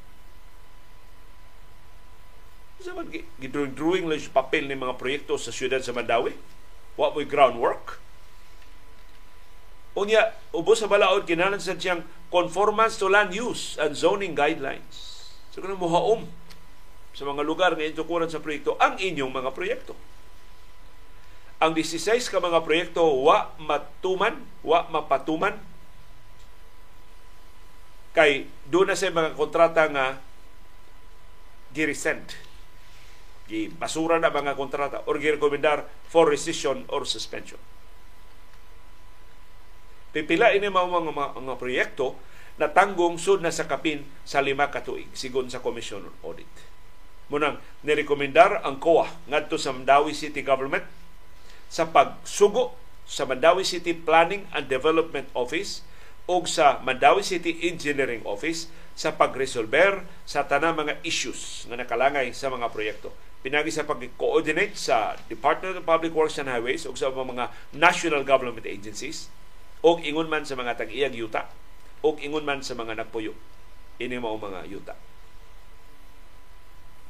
Saman, gidrawing lang yung papel ng mga proyekto sa siyudad sa Mandaue? What with groundwork? Unya, ubos sa balaod, kinalan sa siyang conformance to land use and zoning guidelines. So, kung muhaom sa mga lugar na itukuran sa proyekto, ang inyong mga proyekto. Ang 16 ka mga proyekto wa mapatuman kay doon na sa mga kontrata nga giresent. Gibasura na mga kontrata or girekomendar for rescission or suspension. Pipila ini mga proyekto na tanggong sud na sa kapin sa 5 ka tuig sigon sa Commission on Audit. Munang nirekomendar ang COA ngadto sa Mandaue City Government sa pagsugo sa Mandaue City Planning and Development Office o sa Mandaue City Engineering Office sa pagresolver sa tanang mga issues na nakalangay sa mga proyekto. Pinagi sa pag-coordinate sa Department of Public Works and Highways o sa mga national government agencies o ingon man sa mga tag-iyang yuta o ingon man sa mga nagpuyo. Ini mao mga yuta.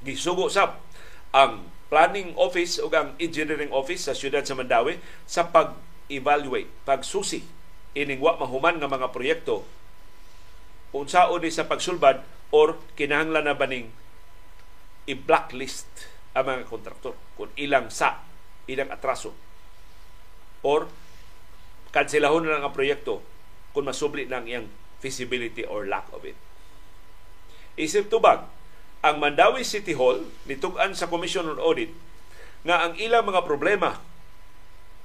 Gisugo sab ang Planning Office o ang Engineering Office sa siyudad sa Mandaue sa pag-evaluate, pagsusi ining wa mahuman nga mga proyekto unsao ni sa pagsulbad or kinahanglan na ba ning i-blacklist ang mga kontraktor kung ilang atraso or kansilahon na ang proyekto kung masubli ng iyang feasibility or lack of it. Isip tubag ang Mandaue City Hall nitugan sa Commission on Audit nga ang ilang mga problema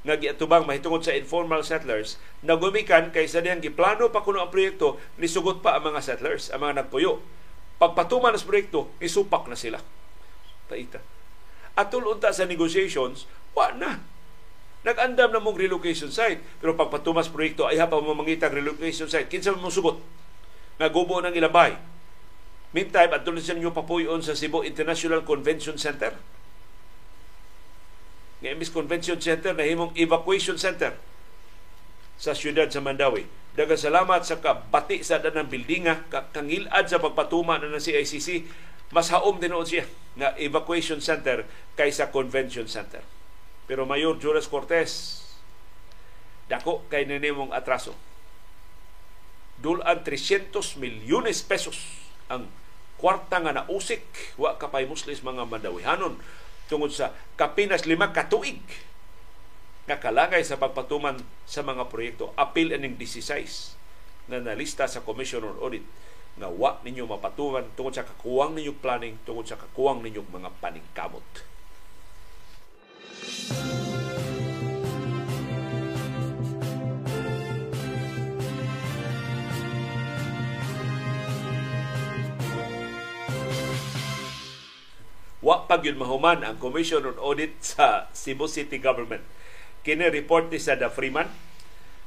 nga giatubang mahitungod sa informal settlers na gumikan kaysa diyang giplano pa kuno ang proyekto, nisugot pa ang mga settlers, ang mga nagpuyo. Pagpatuman sa proyekto, isupak na sila. Taita. At tulunta sa negotiations, wa na. Nag-andam na mong relocation site, pero pagpatuman sa proyekto, ay hapang mamangitang relocation site. Kinsa mong sugot? Nagubo ng ilabay. Meantime, at doon sa ninyo papuyon sa Cebu International Convention Center. Nga imbis Convention Center na himong Evacuation Center sa siyudad sa Mandaue. Daghang salamat sa kabati sa danang buildinga, kangilad sa pagpatuma na si ICC. Mas haom din noon siya na Evacuation Center kaysa Convention Center. Pero Mayor Jules Cortez, dako kay ninimong atraso. Dulan 300 milyones pesos ang kwarta nga nausik wa kapay muslis mga Mandawihanon tungod sa kapinas 5 ka tuig nga kalangay sa pagpatuman sa mga proyekto. Apil ining 16 na nalista sa Commission on Audit nga wa ninyo mapatuman tungod sa kakuwang ninyong planning, tungod sa kakuwang ninyong mga paningkamot. Wa pag yun mahuman ang Commission on Audit sa Cebu City Government. Kini-report ni Sada Freeman,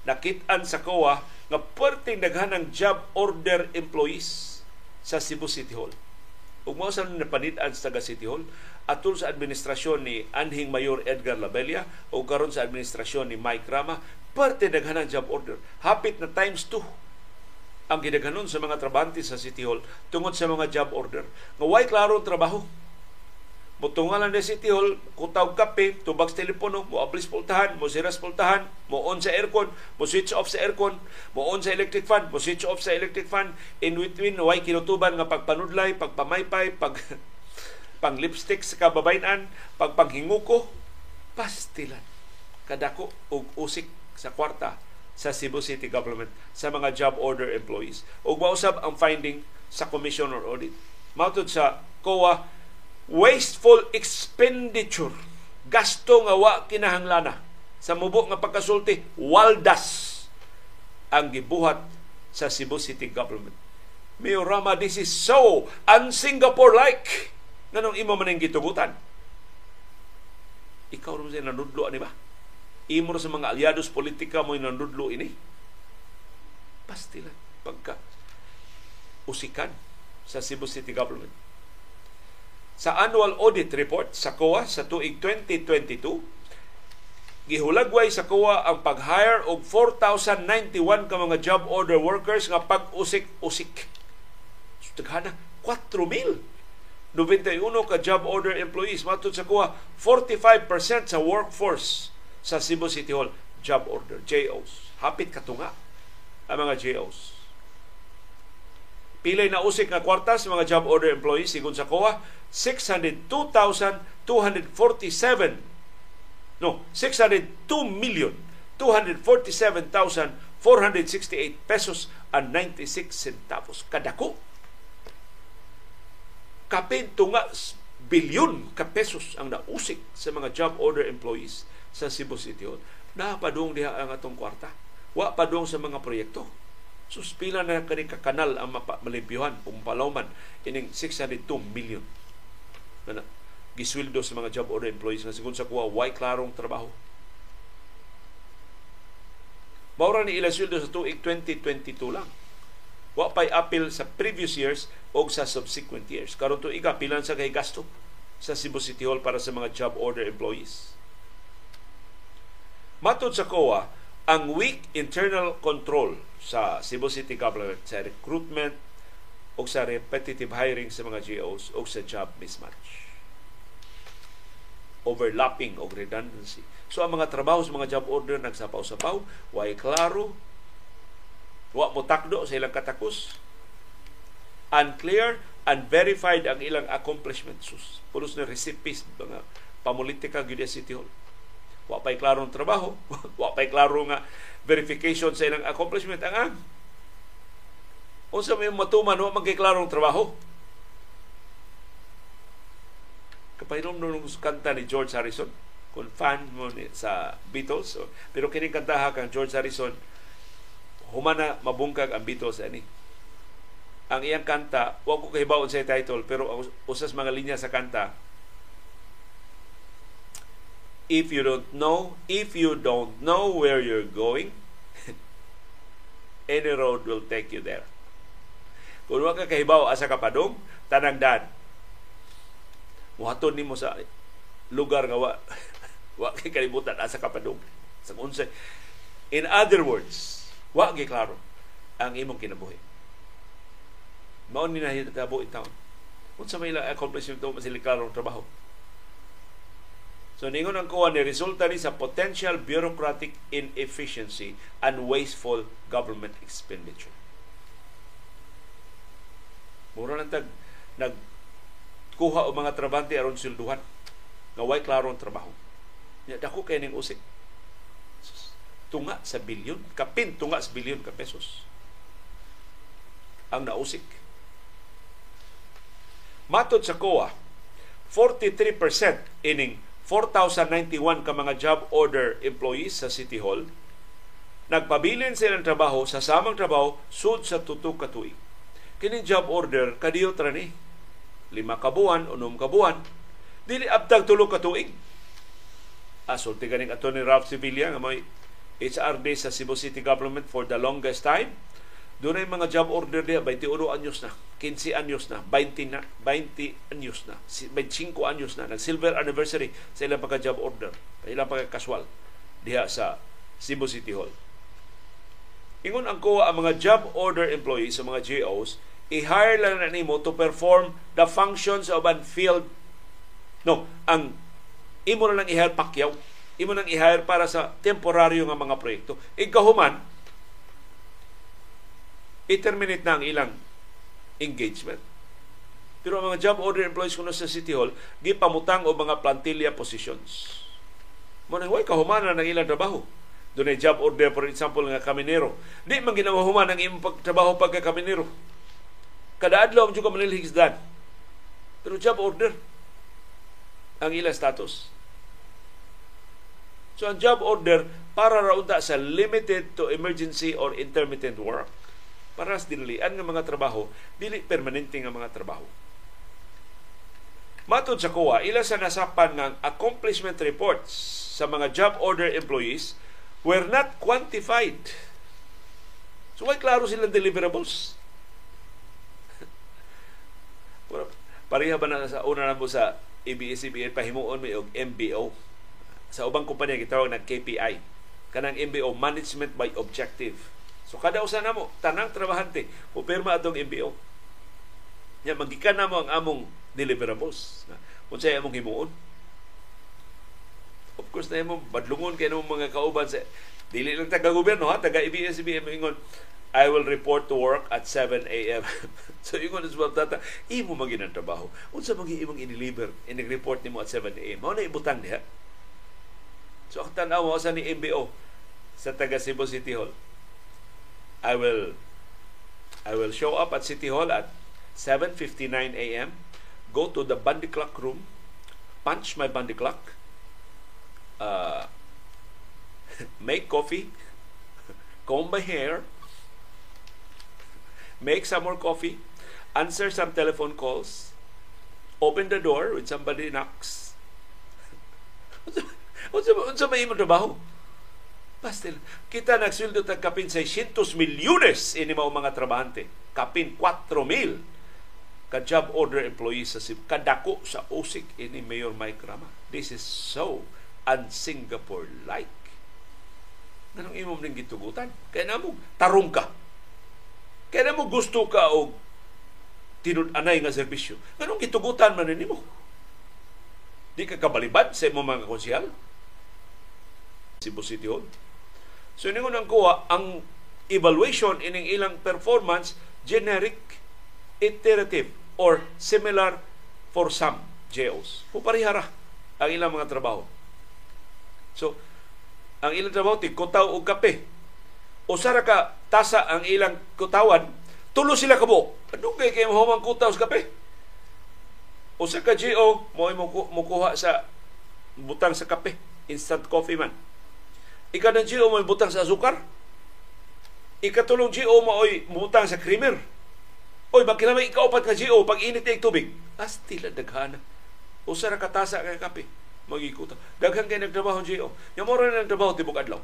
nakitaan sa COA na perting daghan ng job order employees sa Cebu City Hall. Ug mao sa napanitaan sa taga City Hall, atul sa administrasyon ni Anhing Mayor Edgar Labella o karon sa administrasyon ni Mike Rama, perting daghan ng job order. Hapit na times 2 ang gidaghanon sa mga trabante sa City Hall tungod sa mga job order. Nga way klaro trabaho. Mutungalan na City Hall, kutaw kape, tubag sa telepono, mo-aplis pultahan, mo-siras pultahan, mo-on sa aircon, mo-switch off sa aircon, mo-on sa electric fan, mo-switch off sa electric fan. In between, way kinutuban nga pagpanudlay, pagpamaypay, pang-lipstick sa kababayanan, pagpanghinguko, pastilan. Kadako ug usik sa kwarta sa Cebu City Government sa mga job order employees. Ug mausab ang finding sa Commission on Audit. Matod sa COA, wasteful expenditure, gasto nga wa kinahanglan sa mubo nga pagkasulti, waldas ang gibuhat sa Cebu City Government. Mayor Rama, this is so un-Singapore-like. Nganong imo man ang gitugutan? Ikaw rin siya nanudlo, ano ba? Imo sa mga alyados politika mo'y nanudlo ini. Pastilan pagka usikan sa Cebu City Government. Sa annual audit report sa COA sa tuig 2022, gihulagway sa COA ang pag-hire og 4,091 ka mga job order workers nga pag-usik-usik. So, taghana 4,091 ka job order employees. Matod sa COA, 45% sa workforce sa Cebu City Hall job order, JOs. Hapit katunga ang mga JOs. Pilay na usik nga kwartas mga job order employees sigon sa COA, 602,467,468 pesos and 96 centavos. Kadako kapintunga bilyon ka pesos ang nausik sa mga job order employees sa Cebu City Hall. Napadung diha ang atong kwarta. Wa padung sa mga proyekto. Suspila na kani kakanal ang malibyuhan, umpalawman, ining 602 million na giswildo sa mga job order employees na sigun sa kuha, way klarong trabaho. Maura ni ilaswildo sa tuig 2022 lang. Wa pa'y apil sa previous years o sa subsequent years. Karon tuig, pilan sa kay gasto sa Cebu City Hall para sa mga job order employees. Matod sa COA, ang weak internal control sa Cebu City Government sa recruitment o sa repetitive hiring sa mga GOs o sa job mismatch. Overlapping o redundancy. So, ang mga trabaho sa mga job order nagsapaw-sapaw, way klaro, wa mo takdo sa ilang katakos, unclear, unverified ang ilang accomplishments. Pulos na recipes, mga pamulitika gyud sa City Hall. Wa pa'y klarong trabaho, wa pa'y klaro nga verification sa ilang accomplishment. Ang unsa may matuman, wa magay klarong trabaho. Kapainom nung kanta ni George Harrison, kung fan mo sa Beatles, pero kining kantaha kang George Harrison, humana mabungkag ang Beatles ani. Ang iyang kanta, wa ko kahibawon sa title, pero usas mga linya sa kanta, If you don't know where you're going, any road will take you there. Kung wag ka kahibaw asa ka padong, tanang daan. Muhaton nimo sa lugar nga wa kay kalibutan asa ka padong. Sa unsay. In other words, wa gyud klaro ang imong kinabuhi. Mao ni nahitabo itaw. Unsa may ila accomplishment mo sa klarong trabaho? So, ningon ang kuha ni resulta ni sa potential bureaucratic inefficiency and wasteful government expenditure. Mura lang nagkuha o mga trabante aron silduhan. Ngaway klarong trabaho. Dako kayo ng usik. Tunga sa bilyon. Tunga sa bilyon ka pesos. Ang nausik. Matod sa COA, 43% ining 4,091 ka mga job order employees sa City Hall nagpabilin silang trabaho sa samang trabaho sud sa tutok ka tuig. Kining job order kadiyo tra ni 5 ka buwan o 6 ka buwan dili abtag 3 ka tuig. Asulti kaning Attorney Ralph Sevilla nga may HRD sa Cebu City Government for the longest time. Dunay mga job order diya 21 anyos na, 15 anyos na, 20 anyos na, 25 anyos na, nag-silver anniversary sa ilang pagka-job order, ilang pagka-casual diha sa Cebu City Hall. Ingon ang ko ang mga job order employees sa mga GOs, i-hire lang na nimo to perform the functions of an field. No, ang imo na lang i-hire pakyaw, imo nang i-hire para sa temporaryo nga mga proyekto. Ikahuman, i-terminate na ang ilang engagement. Pero ang mga job order employees kuno sa City Hall, gipamutang o mga plantilla positions. Muna, huwag kahumana ng ilang trabaho. Doon ay job order, for example, nga kaminero. Di man ginawahuman ang imong trabaho pagka kaminero. Kada adlaw ang juga manilhigsdan. Pero job order ang ilang status. So ang job order para raunta sa limited to emergency or intermittent work. Para sa dinilian ng mga trabaho, dili permanente ng mga trabaho. Matod sa COA, ila sa nasapan ng accomplishment reports sa mga job order employees were not quantified. So, why klaro silang deliverables? Pareha ba na sa una na po sa ABS-CBN, pahimuon may og MBO. Sa ubang kumpanya, gitawag ng KPI. Kanang MBO, Management by Objective. So, kada usan na mo, tanang trabahante, pupirma atong MBO. Yan, magikan na mo ang among deliverables. Kung sa'yo among himuon. Of course, na mo, badlungon kayo ng mga kauban sa, dili lang taga-gobyerno, ha? Taga-ABS-CBN, ingon, I will report to work at 7 a.m. So, ingon, isbab tata, imo maging ang trabaho. Unsa magi imong i-deliver, i-report nimo at 7 a.m. Mao na ibutang niya. So, ang tanaw mo, saan ni MBO sa taga-Cebu City Hall? I will show up at City Hall at 7:59 a.m. Go to the bandy clock room, punch my bandy clock, make coffee, comb my hair, make some more coffee, answer some telephone calls, open the door when somebody knocks. Unsa may imong trabaho? Basta, kita nagsweldo tag kapin 600 milyones ini mao mga trabahante. Kapin 4,000 ka job order employees sa Cebu, kadako sa usik ini Mayor Mike Rama. This is so un-Singapore-like. Ganong imong ning gitugutan? Kaya namo tarong ka. Kaya namo gusto ka og tinud-anay nga serbisyo. Ganong gitugutan man nimo? Di ka kabalibad sa imong mga konsyal Cebu City Hall. So, ningon ang kuha, ang evaluation ining ilang performance, generic, iterative, or similar for some GOs. Puparihara ang ilang mga trabaho. So, ang ilang trabaho, tigkutaw o kape. O sara ka tasa ang ilang kutawan, tulo sila kabuo. Anong kayo mahumang kutaw sa kape? O sa ka GO, mukuha sa butang sa kape. Instant coffee man. Ikadang GO mo'y butang sa azukar. Ikatulong GO mo'y butang sa creamer. Oy, bakit naman ikaupat na GO pag init na tubig? Astila, daghana. O sara katasa kay kape. Magikuta. Daghang kayo nagtrabaho ang GO. Yung moro na nagtrabaho, tibok adlaw.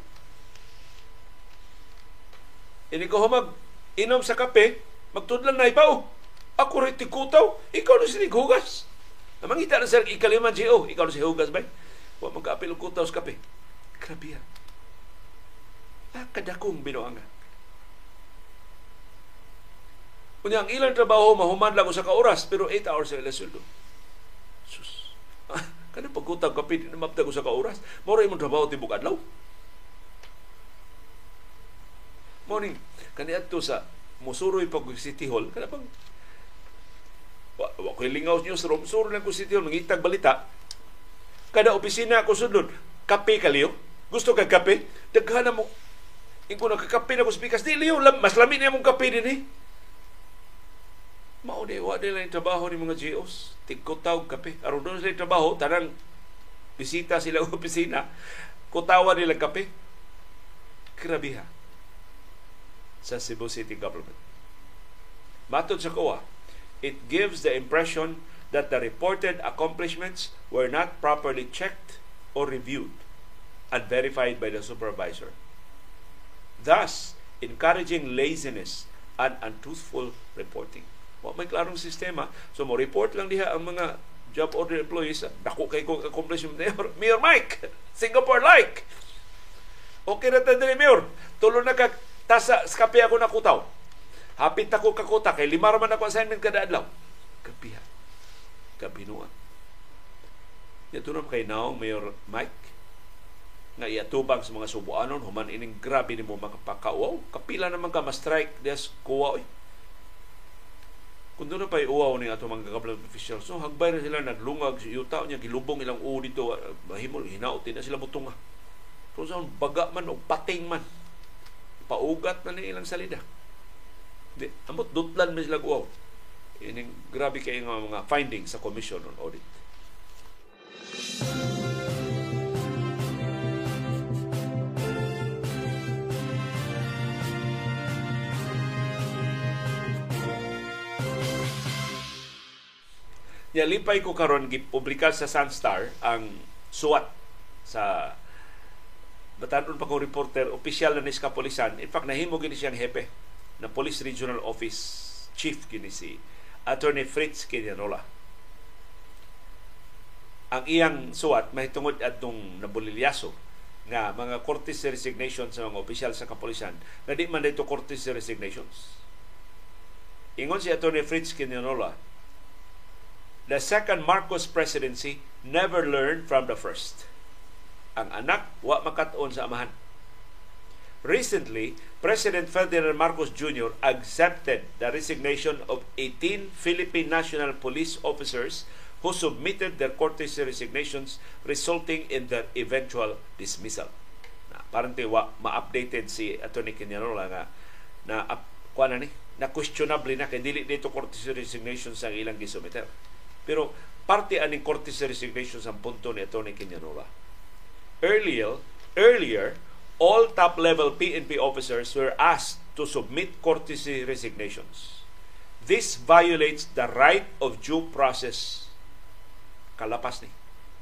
Hindi ko mag-inom sa kape, magtudlan na ipaw. Ako rin tikutaw. Ikaw na sinig hugas. Namangita na sila ikaliman GO. Ikaw na si hugas ba? Huwag magkaapil ang kutaw sa kape. Grabe yan. Kadakong binuangan. Kunya, ang ilang trabaho, mahuman lang sa ka-oras, pero 8 hours sa ilang sweldo. Sus. Kanang pagkutaw kape, hindi namaptag sa ka-oras. Mora yung trabaho, tibok adlaw. Morning, kanina ito sa musuroy pag City Hall, kanina pang wakoy lingaw newsroom, suro lang ko City Hall, mangitag balita. Kada opisina ko sudlon, kape ka liyo. Gusto ka kape? Daghan na mo. Ingko nagkakape na ko sa pikas. Di liyo, mas lami na mong kape din eh. Maudewa nila yung trabaho ni mga GOs. Tigkutaw kape. Aron doon sila yung trabaho, tanang bisita sila o opisina. Kutawa nila kape. Grabiha. Sa Cebu City Government. Matod sa COA, it gives the impression that the reported accomplishments were not properly checked or reviewed and verified by the supervisor, thus encouraging laziness and untruthful reporting. Wa may klarong sistema. So, mo report lang diha ang mga job order employees. Dako kay kong accomplishment ni Mayor Mike. Singapore-like. Okay na tayo, Mayor. Tulo na ka Tasa, kapi ako na kutaw. Hapit ako kakuta. Kay lima raman ako assignment kada adlaw. Kapihan. Kapinuan. Ito na kay now, Mayor Mike, na iatubang sa mga Subuanon, human ining grabe ni mo makapakauaw. Kapila naman ka, ma-strike des kuwa. Kung doon na pa'y uaw ni ato mga government officials, so hagbay na sila, naglungag sa yuta niya, gilubong ilang uo dito, mahimol, hinautin na sila mutunga. Kung saan, baga man o pating man, paugat na ni ilang salida. Di, amot, dutlan man sila uaw. Ining grabe kayo ng mga findings sa Commission on Audit. Nalipay ko karon gipublikar sa Sunstar ang suwat sa batanon pa ko reporter opisyal na sa kapulisan. In fact, nahimo gini siyang hepe na Police Regional Office Chief gini si Attorney Fritz Quinianola. Ang iyang suwat mahitungod atong nabulilyaso nga mga courtesy resignations sa mga opisyal sa kapulisan na di man dito courtesy resignations. Ingon si Attorney Fritz Quinianola, the second Marcos presidency never learned from the first. Ang anak, wa makatuon sa amahan. Recently, President Ferdinand Marcos Jr. accepted the resignation of 18 Philippine National Police officers who submitted their courtesy resignations resulting in their eventual dismissal. Apparently, wa ma-updated si Atty. Quinianola na questionable na kay dili dito courtesy resignations ang ilang gisumiter. Pero parte aning courtesy resignations ang punto ni Atty. Quinianola. Earlier, all top-level PNP officers were asked to submit courtesy resignations. This violates the right of due process. Kalapas ni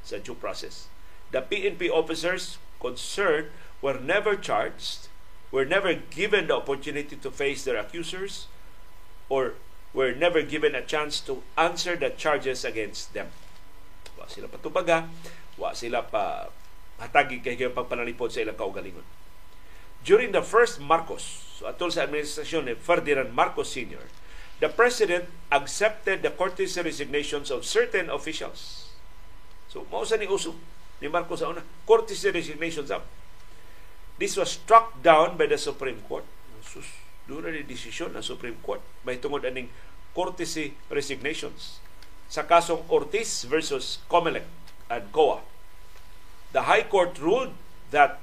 sa due process. The PNP officers concerned were never charged, were never given the opportunity to face their accusers, or were never given a chance to answer the charges against them. Wa sila pa tubaga, wa sila pa hatagig kayo pagpanalipod sa ilang kaugalingon. During the first Marcos, so atol sa administrasyon ni Ferdinand Marcos Sr., the President accepted the courtesy resignations of certain officials. So, mausa ni uso ni Marcos sa una, courtesy resignations up. This was struck down by the Supreme Court. Sus. Doon na desisyon ng Supreme Court may tungod aning courtesy resignations sa kasong Ortiz versus Comelec and COA. The High Court ruled that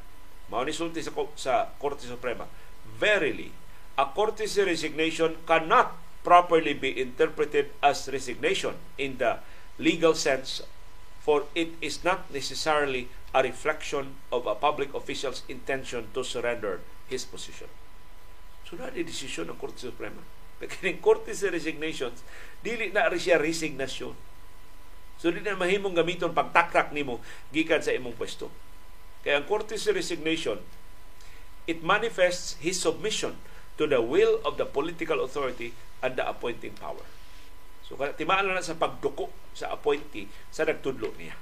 maunisulti sa Korte Suprema, verily, a courtesy resignation cannot properly be interpreted as resignation in the legal sense, for it is not necessarily a reflection of a public official's intention to surrender his position. Sunod ang desisyon ng Korte Suprema. Pagkining Korte sa resignations, dili na siya resignation. So, dili na mahimong gamiton pagtakrak nimo gikan sa imong pwesto. Kaya ang Korte sa resignation, it manifests his submission to the will of the political authority and the appointing power. So, timaan na sa pagduko sa appointee sa nagtudlo niya.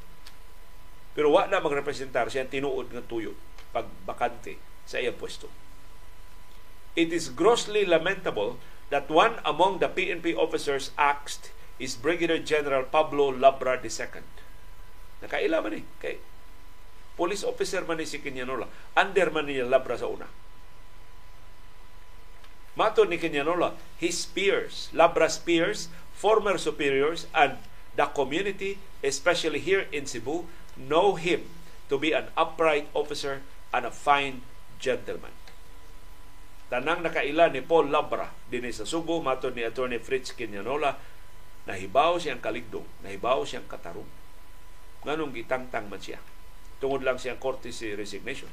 Pero wa na magrepresentar siya tinuod ng tuyo pagbakante sa iyang pwesto. It is grossly lamentable that one among the PNP officers axed is Brigadier General Pablo Labra II. Nakaila man eh. Kay police officer man eh si Quinianola. Under man niya Labra sa una. Mato ni Quinianola, his peers, Labra's peers, former superiors, and the community, especially here in Cebu, know him to be an upright officer and a fine gentleman. Tanang nakaila ni Paul Labra dinhi sa Subo, matod ni Attorney Fritz Quinianola, nahibaw siyang kaligdong, nahibaw siyang katarong. Nganong gitangtang man siya. Tungod lang siyang courtesy resignation.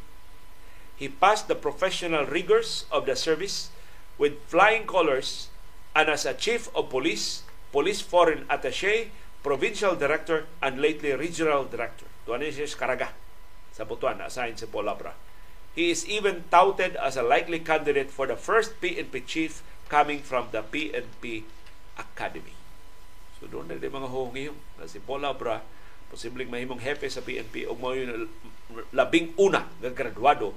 He passed the professional rigors of the service with flying colors and as a chief of police, police foreign attaché, provincial director, and lately regional director. Tuan niya siya karaga sa Butuan, assigned si Paul Labra. He is even touted as a likely candidate for the first PNP chief coming from the PNP Academy. So doon na mga hohong-iyong na si Paul Labra, posibleng mahimong hepe sa PNP o labing una na graduado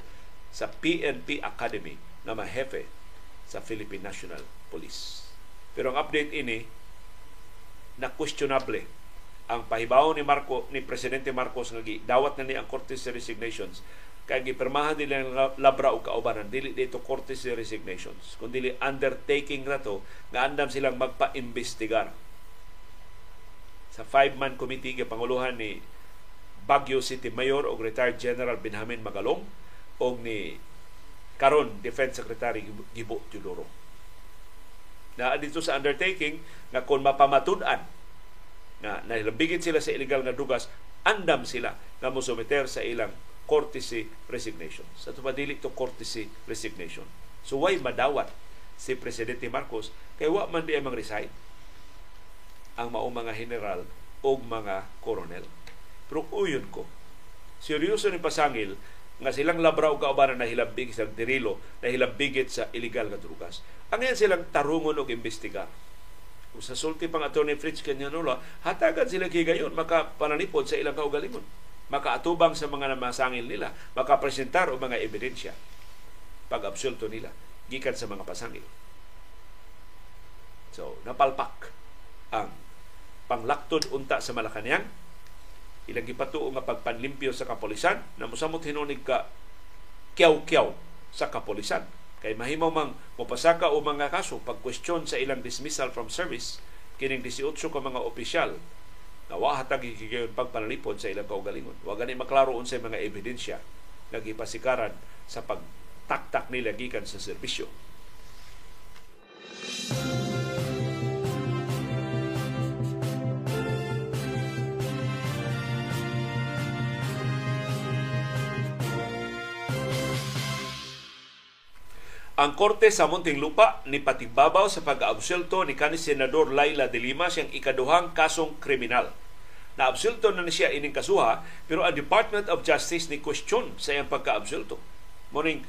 sa PNP Academy na mahepe sa Philippine National Police. Pero ang update ini na questionable ang pahibaw ni Presidente Marcos nga gidawat na ni ang korte sa resignations kay gipermahan nila ng Labra o kaubanan dili dito korte sa resignations kundi undertaking na to nga andam silang magpa-imbestigar sa 5-man committee nga panguluhan ni Baguio City Mayor o retired General Benjamin Magalong o ni karon Defense Secretary Gibo Tudoro. Na dito sa undertaking na kung mapamatud-an na nalabigin sila sa illegal na dugas, andam sila na musumeter sa ilang courtesy resignation. Sa tumadili to courtesy resignation. So why madawat si Presidente Marcos kay wa man di amang resign ang mao mga general o mga koronel. Pero uyon ko, seryoso ni pasangil nga silang Labra o kaubanan na hilabig sa dirilo, na hilabigit sa illegal na drugas. Ang yan silang tarungon o imbestigar. Kung sa sulti pang Atty. Fritz Canianola, hatagan sila higayon makapananipod sa ilang kaugalingon, makaatubang sa mga namasangil nila, makapresentar o mga ebidensya pag-absulto nila, gikan sa mga pasangil. So, napalpak ang panglaktod unta sa Malacanang, ilang gipatuo nga pagpanlimpyo sa kapulisan na musamot hinunig ka kiaw-kiaw sa kapulisan kay mahimaw mang mopasaka o mga kaso pagkwestiyon sa ilang dismissal from service kining 18 ka mga opisyal na wahatag higayon pagpanalipod sa ilang kaugalingon. Wa gani maklaro unsay mga ebidensya nga gipasikaran sa pagtaktak nila gikan sa serbisyo. Ang korte sa Muntinlupa ni patibabaw sa pag-aabsulto ni kanhi Senador Laila De Lima siyang ikaduhang kasong kriminal. Naabsulto na siya ining kasuha pero ang Department of Justice ni question sa iyang pagka-absulto. Morning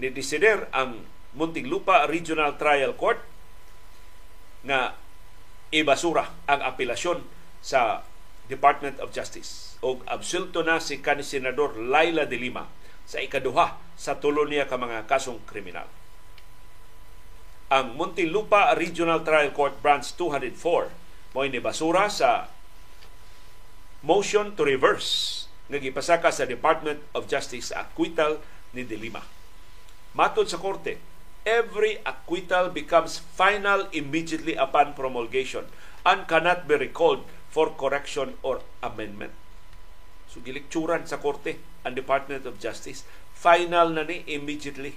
ni desider ang Muntinlupa Regional Trial Court na ibasura ang apelasyon sa Department of Justice og absulto na si kanhi Senador Laila De Lima sa ikaduha sa tulo niya ka mga kasong kriminal. Ang Muntinlupa Regional Trial Court Branch 204 mo'y nibasura sa motion to reverse nga gipasaka sa Department of Justice sa acquittal ni De Lima. Matod sa korte, every acquittal becomes final immediately upon promulgation and cannot be recalled for correction or amendment. So gilikturan sa korte ang Department of Justice, final na ni immediately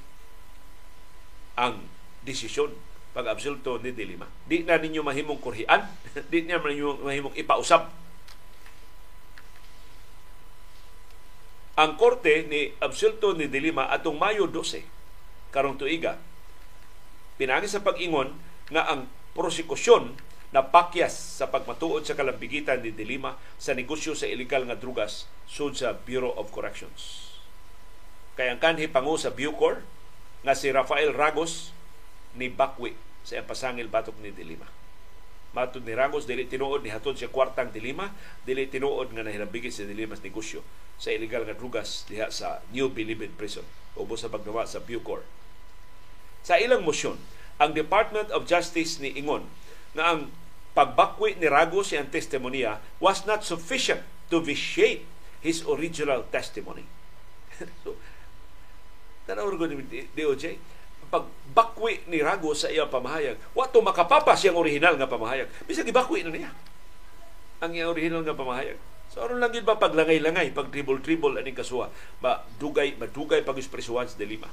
ang desisyon pag-absulto ni De Lima. Di na ninyo mahimong kurhian, di na ninyo mahimong ipausap. Ang korte ni absulto ni De Lima atong Mayo 12 karong tuiga pinagi sa pag-ingon nga ang prosekusyon na pakyas sa pagmatuod sa kalambigitan ni De Lima sa negosyo sa ilegal nga drugas sud sa Bureau of Corrections. Kaya ang kanhi pangu sa Bucor nga si Rafael Ragos ni Bakwi sa pasangil batok ni De Lima. Matod ni Ragos, dili tinuod ni hatod sa kwartang De Lima, dili tinuod nga nahilabigit si De Lima sa negosyo sa ilegal nga drugas diha sa New Bilibid Prison ubo sa pagdawa sa Bucor. Sa ilang motion, ang Department of Justice ni ingon na ang pagbakwi ni Ragos sa testimonya was not sufficient to vitiate his original testimony. So, tanawag ko ni DOJ, pagbakwi ni Ragos sa iyang pamahayag, wato makapapas yung original nga pamahayag. Bisag ibakwi na niya ang iyang original nga pamahayag. So, aron lang yun ba paglangay-langay, pag-dribble-dribble aning kasuha, madugay pag-espresuhan sa De Lima.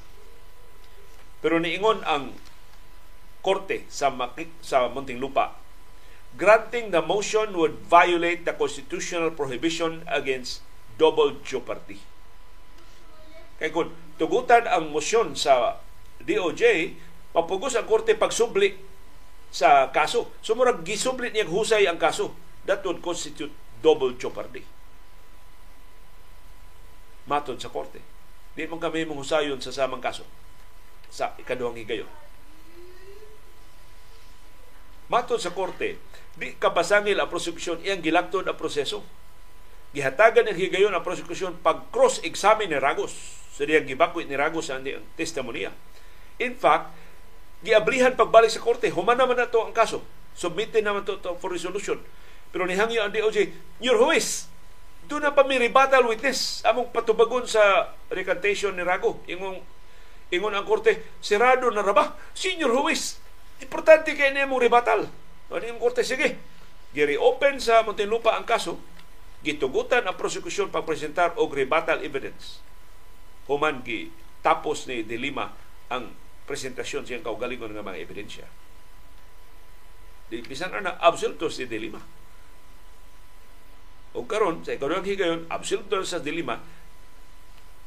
Pero niingon ang korte sa Muntinlupa, granting the motion would violate the constitutional prohibition against double jeopardy. Kaya kung tugutan ang motion sa DOJ, mapugos ang korte pagsubli sa kaso. Sumurag gisubli niyang husay ang kaso. That would constitute double jeopardy. Matod sa korte. Di man kami manghusayon sa samang kaso sa ikaduhang higayon. Matod sa korte, di kapasangil ang prosekusyon, iyang gilaktod ang proseso. Gihatagan ang higayon ang prosekusyon pag cross-examine ni Ragos. So, diyang gibakwit ni Ragos ang testimonya. In fact, giablihan pagbalik sa korte, human naman na ito ang kaso. Submitin naman ito for resolution. Pero nihangyo ang DOJ, your juez, doon na pamiribatal witness among patubagon sa recantation ni Rago. Ingon ang korte, sirado na raba. Senior juez, importante kayo na mong ribatal. Ano yung korte? Sige. Giri-open sa Muntinlupa ang kaso. Gitugutan ang prosekusyon pagpresentar og rebuttal evidence. Human gi tapos ni De Lima ang presentasyon siyang kaugalingon ng mga ebidensya. Bisan na absoluto si De Lima. O karon sa ikaduhang higayon, absoluto sa De Lima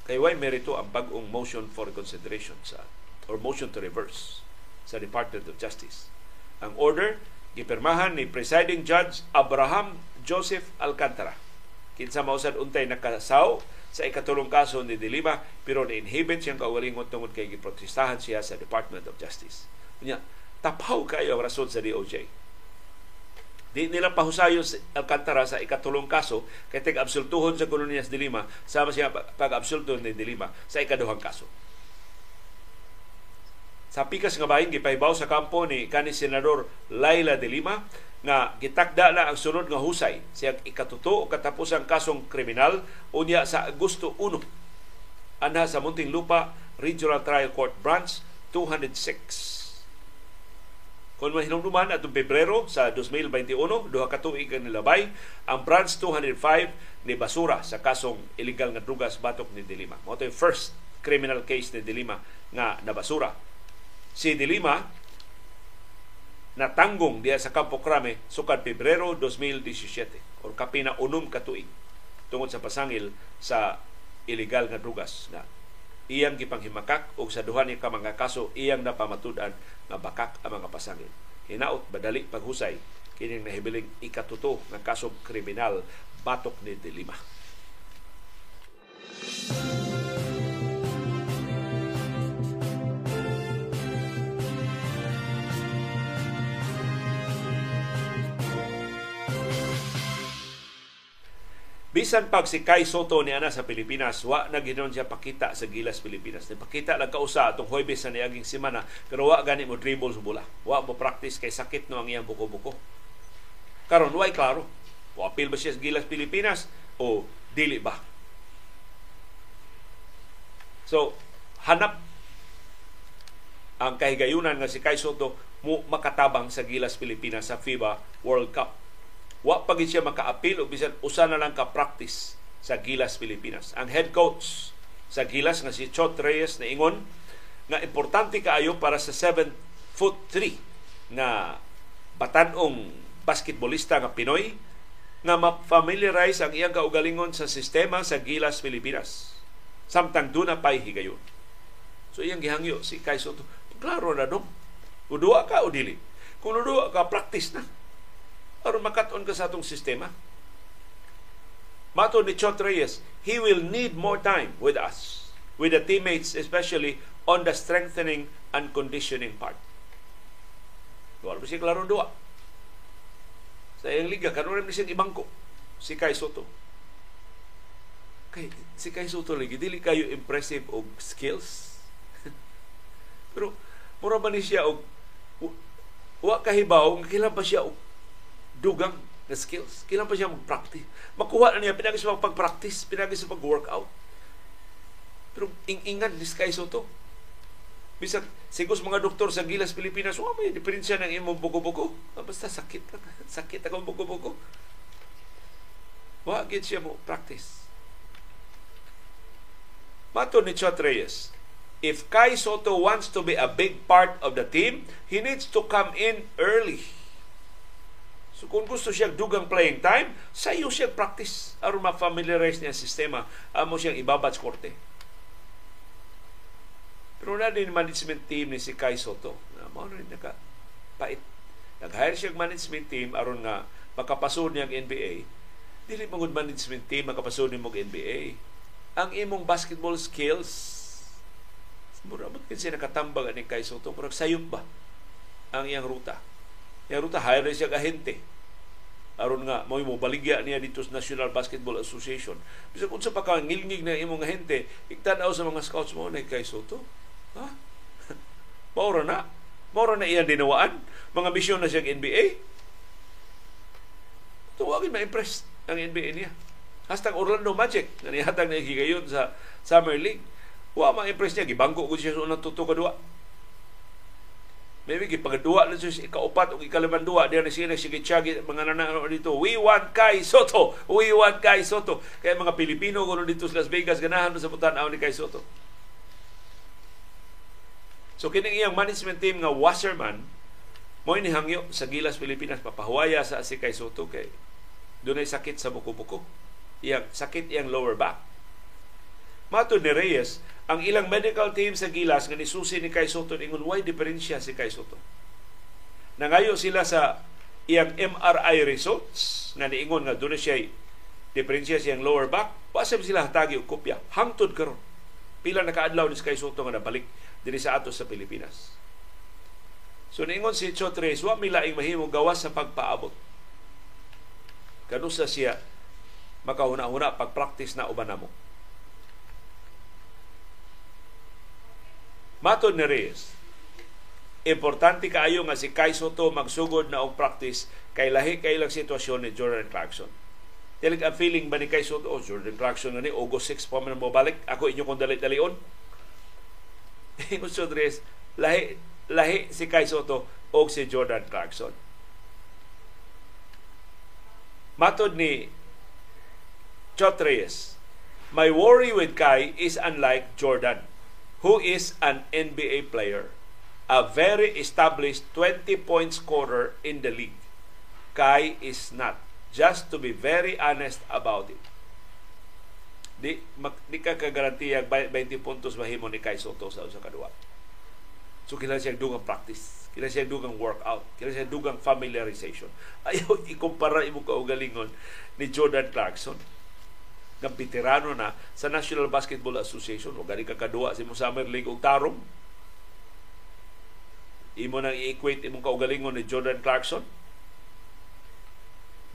kay way merito ang bag-ong motion for consideration sa or motion to reverse sa Department of Justice. Ang order gipirmahan ni Presiding Judge Abraham Joseph Alcantara. Kinsa mausad untay nakasaw sa ikatulong kaso ni De Lima pero na-inhibit siyang kaugalingon tungod kay giprotestahan siya sa Department of Justice. Unya, tapaw kayo ang rason sa DOJ. Di nila pahusayo si Alcantara sa ikatulong kaso kay tig-absultuhon sa kolonya sa De Lima sama siya pag-absultuhon ni De Lima sa ikaduhang kaso. Sa pikas nga bahin, gipahibaw sa kampo ni kanis Senador Laila De Lima nga gitakda na ang sunod nga husay siyang ikatuto o katapusang kasong kriminal unya sa Agosto 1 anha sa Muntinlupa Regional Trial Court Branch 206. Kung mahinumduman atong Pebrero sa 2021, duha ka tuig ang nilabay ang Branch 205 ni basura sa kasong illegal nga drugas batok ni De Lima. Mao to yung first criminal case ni De Lima nga nabasura. Si De Lima natanggong diya sa Campo Crame sukad Pebrero 2017 or kapina unum katuig tungod sa pasangil sa illegal nga drugas na iyang gipanghimakak o sa duha ni ka mga kaso iyang napamatud-an nga bakak ang mga pasangil. Hinaot badali paghusay kining nahibiling ikatuto nga kasong kriminal batok ni De Lima. Bisan pag si Kai Sotto ni ana sa Pilipinas, wa na ginon siya pakita sa Gilas Pilipinas. Napakita lang kausa atong Huwebes sa niaging semana, pero wa gani mo dribble sa bola. Wa mo practice kay sakit no ang iyang buko-buko. Karon way klaro. Wa apil ba siya sa Gilas Pilipinas o dili ba? So, hanap ang kahigayunan nga si Kai Sotto mo makatabang sa Gilas Pilipinas sa FIBA World Cup. Wa pa gid siya maka-appeal o bisan usa na lang ka-practice sa Gilas Pilipinas. Ang head coach sa Gilas nga si Chot Reyes naingon nga importante kaayo para sa 7'3" na batanong basketbolista nga Pinoy nga ma-familiarize ang iyang kaugalingon sa sistema sa Gilas Pilipinas samtang duna pay higayon. So iyang gihangyo si Kai Sotto, klaro na dong uduwa ka o dili. Kung uduwa ka, practice na aron makat-on ka sa atong sistema. Mato ni Chot Reyes, he will need more time with us, with the teammates, especially on the strengthening and conditioning part. Dual pa siya klarong duwa. Sa iyang liga, kanunan na siyang ibangko, si Kai Sotto. Kay, si Kai Sotto lagi, dili kayo impressive og skills. Pero, mura ba ni siya og wa kahibaw, kailan pa siya og dugang na skills. Kailan pa siya mag-practice? Makuha na niya, pinagis sa pag-practice, pinagis sa pag-workout. Pero ing-ingan ni Kai Sotto. Bisag, sigus mga doktor sa Gilas Pilipinas, oh, may diferensya ng imong buko-buko. Basta sakit lang. Sakit akong buko-buko. Wagit siya mo practice. Mato ni Chot Reyes, if Kai Sotto wants to be a big part of the team, he needs to come in early. So kung gusto siyang dugang playing time, sayo siyang practice aron ma-familiarize niya ang sistema amo siyang ibabat sa korte. Pero na din management team ni si Kai Sotto. Mao na rin nakapait. Nag-hire siyang management team aron nga makapasod niya ang NBA. Dili man gud management team makapasod nimo og NBA. Ang imong basketball skills mura ba kinsa nakatambag ani Kai Sotto? Pero sayop ba ang iyang ruta? Yung ruta, hire siya kahente. Aron nga, mo'y mo baligya niya dito sa National Basketball Association. Bisag kung sa pakangilngig na imong ahente, iktanaw sa mga scouts mo, na Kai Sotto. Ha? Maura na iyang dinawaan. Mga misyon na siyang NBA. Tuwagin ma-impress ang NBA niya. Hastang Orlando Magic, na nihatag na ikigayon sa Summer League. Wa ma-impress niya. Gibangko ko siya sa unang tutukadua. Maybe gipagadua na siya ikaupat o ikalimandua. Diyan na siya nagsigitsagi at mga nananaw dito. We want Kai Sotto! We want Kai Sotto! Kaya mga Pilipino, kung dito sa Las Vegas, ganahan na sa putanaw ni Kai Sotto. So kining iyang management team nga washerman mo ni hangyo sa Gilas Pilipinas papahuwaya sa si Kai Sotto kay dunay sakit sa buko-buko. Iyang sakit iyang lower back. Matud ni Reyes ang ilang medical team sa Gilas nga nisusi ni Kai Sotto ingon way diferensya si Kai Sotto. Nangayo sila sa iyang MRI results nga niingon nga dunay siya diferensya sa iyang lower back. Pasab sila hatagi og kopya hangtod karon. Pila nakaadlaw ni Kai Sotto nga nabalik diri sa atos sa Pilipinas. So niingon si Chot Reyes, wa milaing mahimong gawas sa pagpaabot. Kanusa siya makahuna-huna pagpractice na uban namo. Maton ni Reyes, importante kaayo nga si Kai Sotto magsugod na og practice kay lahi kay ilang sitwasyon ni Jordan Clarkson. Tilig ang feeling ba ni Kai Sotto, oh, Jordan Clarkson na ni August 6 pa man mabalik, ako inyo kong dali-dalion. Tres, lahi si Kai Sotto o si Jordan Clarkson. Matod ni Chot Reyes, my worry with Kai is unlike Jordan, who is an NBA player, a very established 20-point scorer in the league. Kai is not, just to be very honest about it. Di ka kagarantiya 20 puntos mahimo ni Kai Sotto sa usa ka duwa. So kailangan siya dugang practice, kailangan siya dugang workout, kailangan siya dugang familiarization. Ayaw ikumpara imo kaugalingon ni Jordan Clarkson nga veterano na sa National Basketball Association o gani ka kaduwa sa imong Summer League og tarong. Imo nang i-equate imong kaugalingon ni Jordan Clarkson.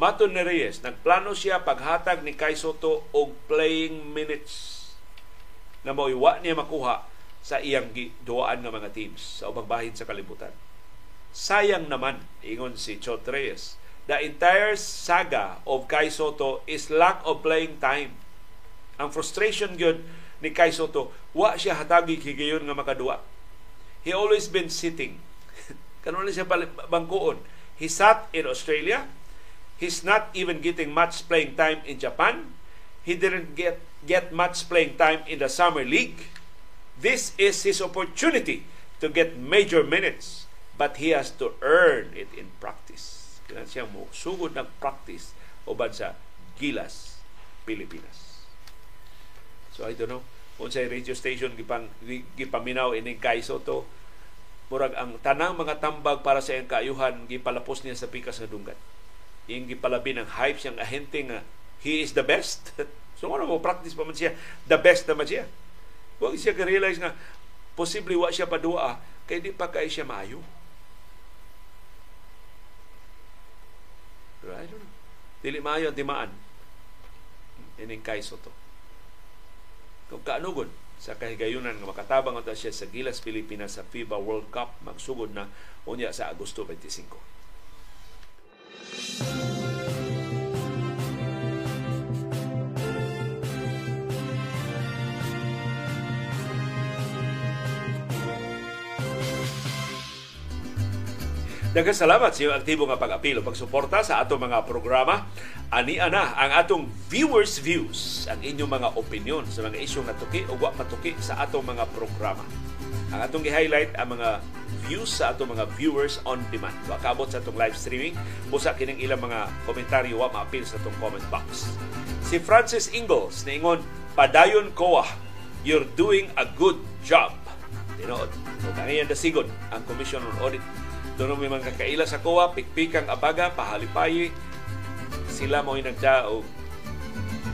Maton ni Reyes, nagplano siya paghatag ni Kai Sotto og playing minutes na mauiwa niya makuha sa iyang duwaan ng mga teams sa ubang bahin sa kalibutan. Sayang naman, ingon si Chot Reyes, the entire saga of Kai Sotto is lack of playing time. Ang frustration gyud ni Kai Sotto, wa siya hatagi higayon nga makaduwa. He always been sitting. Kanunay siya bangkoon. He sat in Australia. He's not even getting much playing time in Japan. He didn't get much playing time in the Summer League. This is his opportunity to get major minutes, but he has to earn it in practice. Kailan siya mo sugod ng practice uban sa Gilas, Pilipinas. So I don't know, unsay radio station gipaminaw ining Kai Sotto, murag ang tanang mga tambag para sa iyang kaayuhan gipalapos niya sa pikas nga dunggan. Iyang gipalabi ng hype siyang ahente nga he is the best. So ano mo, practice pa man siya. The best naman siya. Huwag siya ka-realize nga posible wa siya padua kaya di pa kaya siya maayo. Pero I don't know. Dili maayo ang timaan. Ining Kai Sotto. Kung kaanugod sa kahigayunan nga makatabang ata siya sa Gilas Pilipinas sa FIBA World Cup, magsugod na unya sa Agosto 25. Daghang salamat sa iyong aktibo nga pag-apil o pagsuporta sa atong mga programa. Ania na ang atong viewers' views, ang inyong mga opinyon sa mga isyong natuki o wa matuki sa atong mga programa. Ang atong i-highlight ang mga views sa atong mga viewers on demand. Wakabot sa atong live streaming, busa kining ilang mga komentaryo wa maapil sa atong comment box. Si Francis Ingalls naingon, padayon koa, you're doing a good job. Tinood, kung kanyan dasigon ang Commission on Audit. Doon may mga kakaila sa koa, pikpikang abaga, pahalipayi, sila mo'y nagda o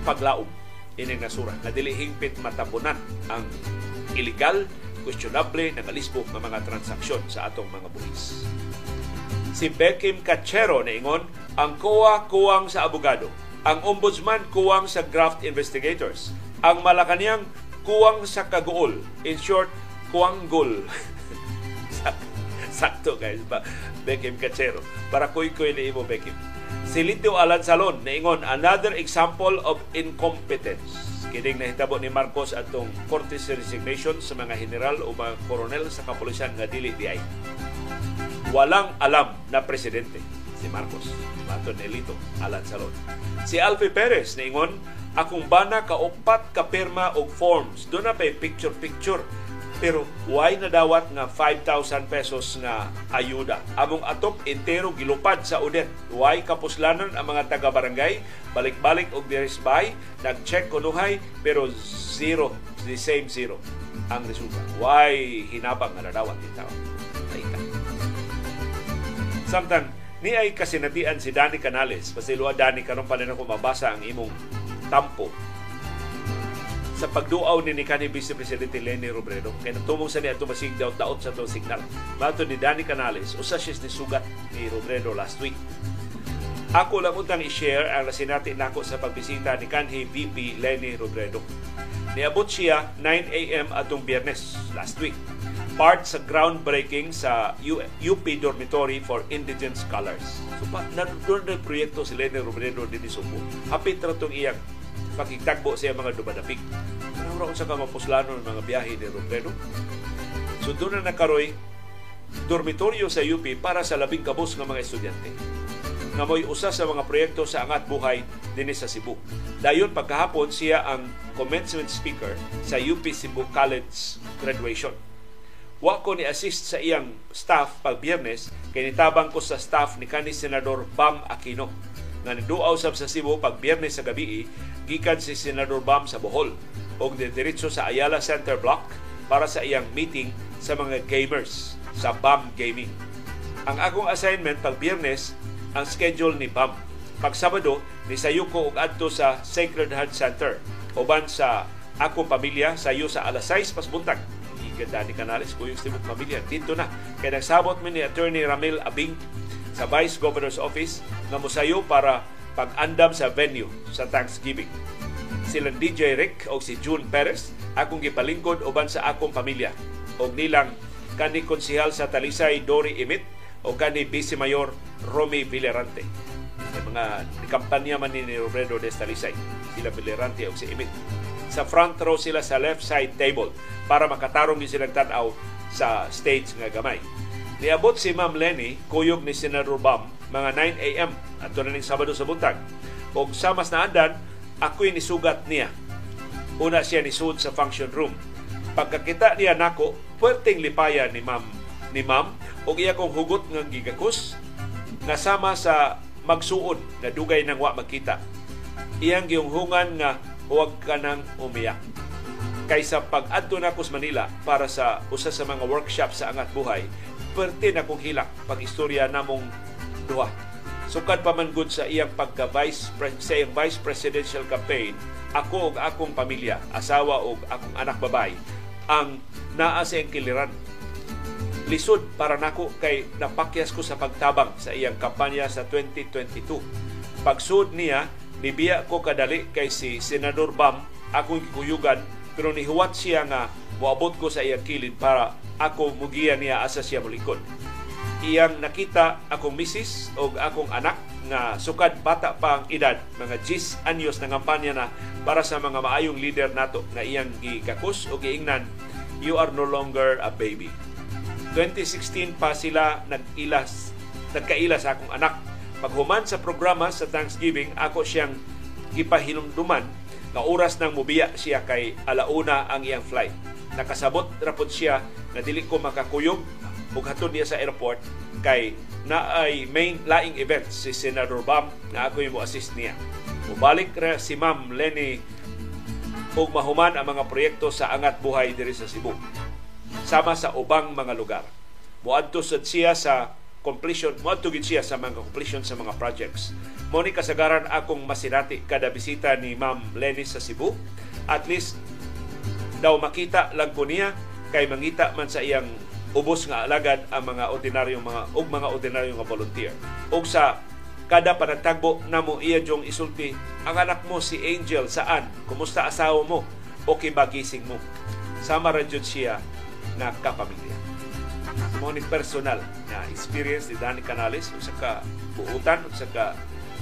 paglaob ining nasura. Nadilihingpit matapunan ang illegal, questionable na kalisbog ng mga transaksyon sa atong mga buhis. Si Beckham Cachero naingon, ang COA kuwang sa abogado, ang ombudsman kuwang sa graft investigators, ang Malacanang kuwang sa kagool, in short, kuwanggol sa sakto guys ba Beckham Cachero para kuy-kuy ni Ibo Beckham. Si Lidio Alansalon niingon another example of incompetence. Kining nahitabo ni Marcos atong Cortes resignation sa mga general o mga koronel sa kapulisan nga dili diay. Walang alam na presidente si Marcos. Maton Elito Alansalon. Si Alfie Perez niingon akong bana kaupat ka pirma og forms. Doon na pay picture-picture. Pero why nadawat nga 5,000 pesos nga ayuda? Among atop entero gilupad sa audit. Why kapuslanan ang mga taga-barangay? Balik-balik og diresbay, nag-check kunuhay, pero zero, the same zero ang resulta. Why hinabang nga nadawat itaw? Samtang, ni ay kasinatian si Danny Canales. Pasiluwa, Danny, karon pa rin ako mabasa ang imong tampo sa pagduaw ni kanhi Vice Presidente Leni Robredo kay natumong sa niya tumasig daw taot sa to signal. Mato ni Danny Canales, usa siya ni sugat ni Robredo last week. Ako lang utang i-share ang nasinati nako sa pagbisita ni kanhi VP Leni Robredo. Niabot siya 9 a.m. atong Biyernes last week. Part sa groundbreaking sa UP Dormitory for Indigent Scholars. So, nandoon na proyekto si Leni Robredo din ni Subo. Hapit na itong iyang pakitagbo siya mga dumadapig. Nauraon sa kamapuslano ng mga biyahe ni Robredo. So doon na nakaroy dormitoryo sa UP para sa labing kabos ng mga estudyante. Namoy usa sa mga proyekto sa Angat Buhay din sa Cebu. Dayon pagkahapon siya ang commencement speaker sa UP Cebu College graduation. Wa ko ni-assist sa iyang staff pag Biyernes kay nitabang ko sa staff ni kanhi Senador Bam Aquino nga nagduaw sab sa Cebu pag Biyernes sa gabi. Gikan si Senador Bam sa Bohol og diretso sa Ayala Center Block para sa iyang meeting sa mga gamers sa Bam Gaming. Ang akong assignment pag Biyernes ang schedule ni Bam. Pag Sabado, nisayo ko og adto sa Sacred Heart Center uban sa ako pamilya sayo sa alas 6 pas buntag. Ganda ni Canales ko yung Cebu pamilya dito na kay nagsabot mi ni Attorney Ramil Abing sa Vice Governor's Office nga mosayo para pag-andam sa venue sa Thanksgiving. Sila DJ Rick o si June Perez, akong gipalingkod uban sa akong pamilya. O nilang kani konsihal sa Talisay, Dory Imit, o kani Vice Mayor Romy Villarante. Sa mga kampanya man ni Robredo de Talisay, sila Villarante o si Imit. Sa front row sila sa left side table para makatarong din silang tanaw sa stage nga gamay. Niabot si Ma'am Leni, kuyog ni Senador Bam, mga 9 a.m. at doon na Sabado sa buntag. Og sa mas naandan, ako'y nisugat niya. Una siya nisud sa function room. Pagkakita niya nako, puwerteng lipaya ni ma'am og iya kong hugot ng gigakus na sama sa magsuod na dugay ng wa magkita. Iyang giyunghungan nga huwag ka nang umiyak. Kaysa pag-adto na ko sa Manila para sa usa sa mga workshop sa Angat Buhay, puwerte na kong hilak pag-istorya namong duha. Sukad pa man gud sa iyang vice presidential campaign, ako og akong pamilya, asawa og akong anak babay, ang naa sa iyang kiliran. Lisod para nako kay napakyas ko sa pagtabang sa iyang kampanya sa 2022. Pagsud niya, nibiya ko kadali kay si Senador Bam, akong kikuyugan, pero nihuwat siya nga moabot ko sa iyang kilid para ako mugiya niya asa siya mulikod. Iyang nakita akong misis o akong anak na sukad bata pa ang edad, mga 10 anyos na kampanya na para sa mga maayong leader nato na iyang gikakus o giingnan, you are no longer a baby. 2016 pa sila nagkaila sa akong anak. Paghuman sa programa sa Thanksgiving, ako siyang gipahinumduman na oras nang mubiya siya kay alauna ang iyang flight. Nakasabot rapod siya na dili ko makakuyog ug hatod niya sa airport kay naay main laing event si Senador Bam na ako yung mo-assist niya. Mubalik na si Ma'am Leni ug mahuman ang mga proyekto sa Angat Buhay diri sa Cebu sama sa ubang mga lugar. Muadto sad siya sa completion, muadto gid siya sa mga completion sa mga projects. Mo ni kasagaran akong masinati kada bisita ni Ma'am Leni sa Cebu. At least daw makita lang ko niya kay mangita man sa iyang ubos nga alagad ang mga ordinaryong mga volunteer. Og sa kada panagtagbo namo iya jong isulti, ang anak mo si Angel saan? Kumusta asawa mo? Okay ba gising mo? Sama ra jud siya na kapamilya. mo ni personal na experience ni Danny Canales usa ka buutan, usa ka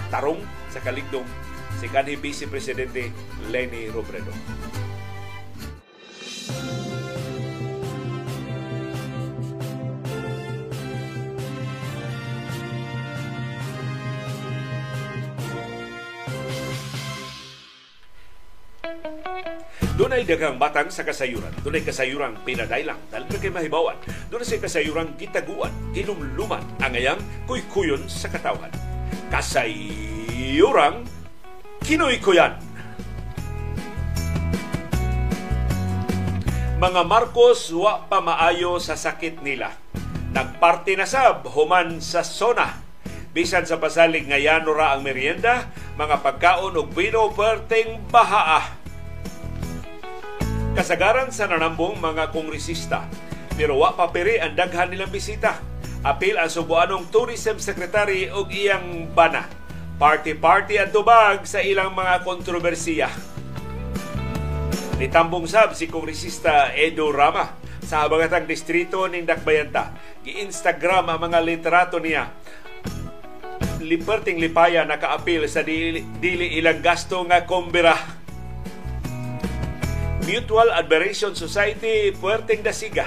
tarong sa kaligdong si kanhi Vice Presidente Leni Robredo. Dunay daghang batang sa kasayuran. Dunay kasayuran pinadailang dahil kay mahibawan. Dunay sa kasayuran gitaguan, ginumluman ang ayang kuy-kuyon sa katawan. Kasayuran kinoy-kuyan. Mga Marcos wa pa maayo sa sakit nila. Nagparty na sab human sa sona. Bisan sa pasalig nga yanura ang merienda, mga pagkaon ug bino perteng bahaa. Kasagaran sa nanambong mga kongresista, pero wa papiri ang daghan nilang bisita. Apil ang Subuanong Tourism Secretary og iyang bana. Party-party at tubag sa ilang mga kontrobersiya. Nitambong sab si Kongresista Edo Rama sa habagatang distrito ng Dakbayanta. Gi-Instagram ang mga literato niya. Liperting lipaya nakaapil sa dili ilang gasto nga kombira. Mutual Admiration Society Puerteng Dasiga.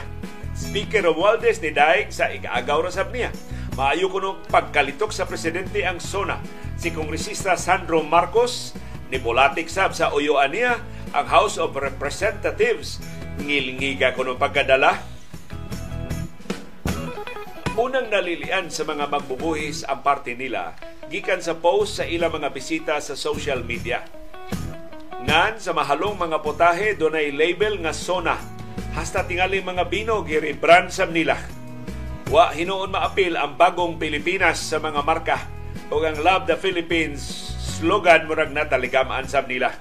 Speaker Romualdez ni Daig sa ikaagaw rasab niya. Maayo kuno pagkalitok sa presidente ang SONA. Si Kongresista Sandro Marcos ni Bolatik sab sa uyuan niya ang House of Representatives. Ngilngiga kuno pagkadala. Unang nalilian sa mga magbubuhis ang parte nila gikan sa post sa ilang mga bisita sa social media. Nan sa mahalong mga potahe dunay label nga sona. Hasta tingali mga bino gi-rebrand sa nila. Wa hinuon maapil ang bagong Pilipinas sa mga marka ug ang Love the Philippines slogan murag nataligamaan sa nila.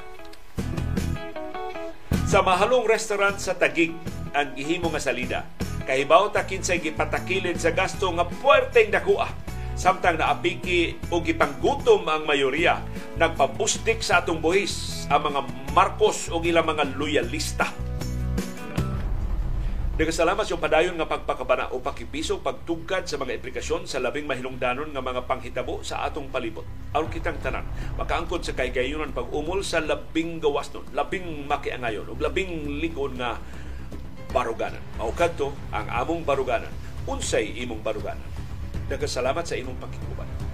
Sa mahalong restaurant sa Taguig ang gihimo nga salida. Kahibaw ta kinsay gipatakilid sa gasto nga puwerteng dakua. Samtang naapiki o gipanggutom ang mayoriya, nagpapustik sa atong buhis ang mga Marcos o ilang mga loyalista. Nagkasalamat yung padayon nga pagpakabana o pakipiso pagtugkad sa mga implikasyon sa labing mahinungdanon nga mga panghitabo sa atong palibot. Aron kitang tanan, makaangkod sa kaygayunan pag-umol sa labing gawas nun, labing makiangayon o labing lingon nga baruganan. Maukad to ang among baruganan. Unsay imong baruganan. Nagkasalamat sa inyong pakikuban.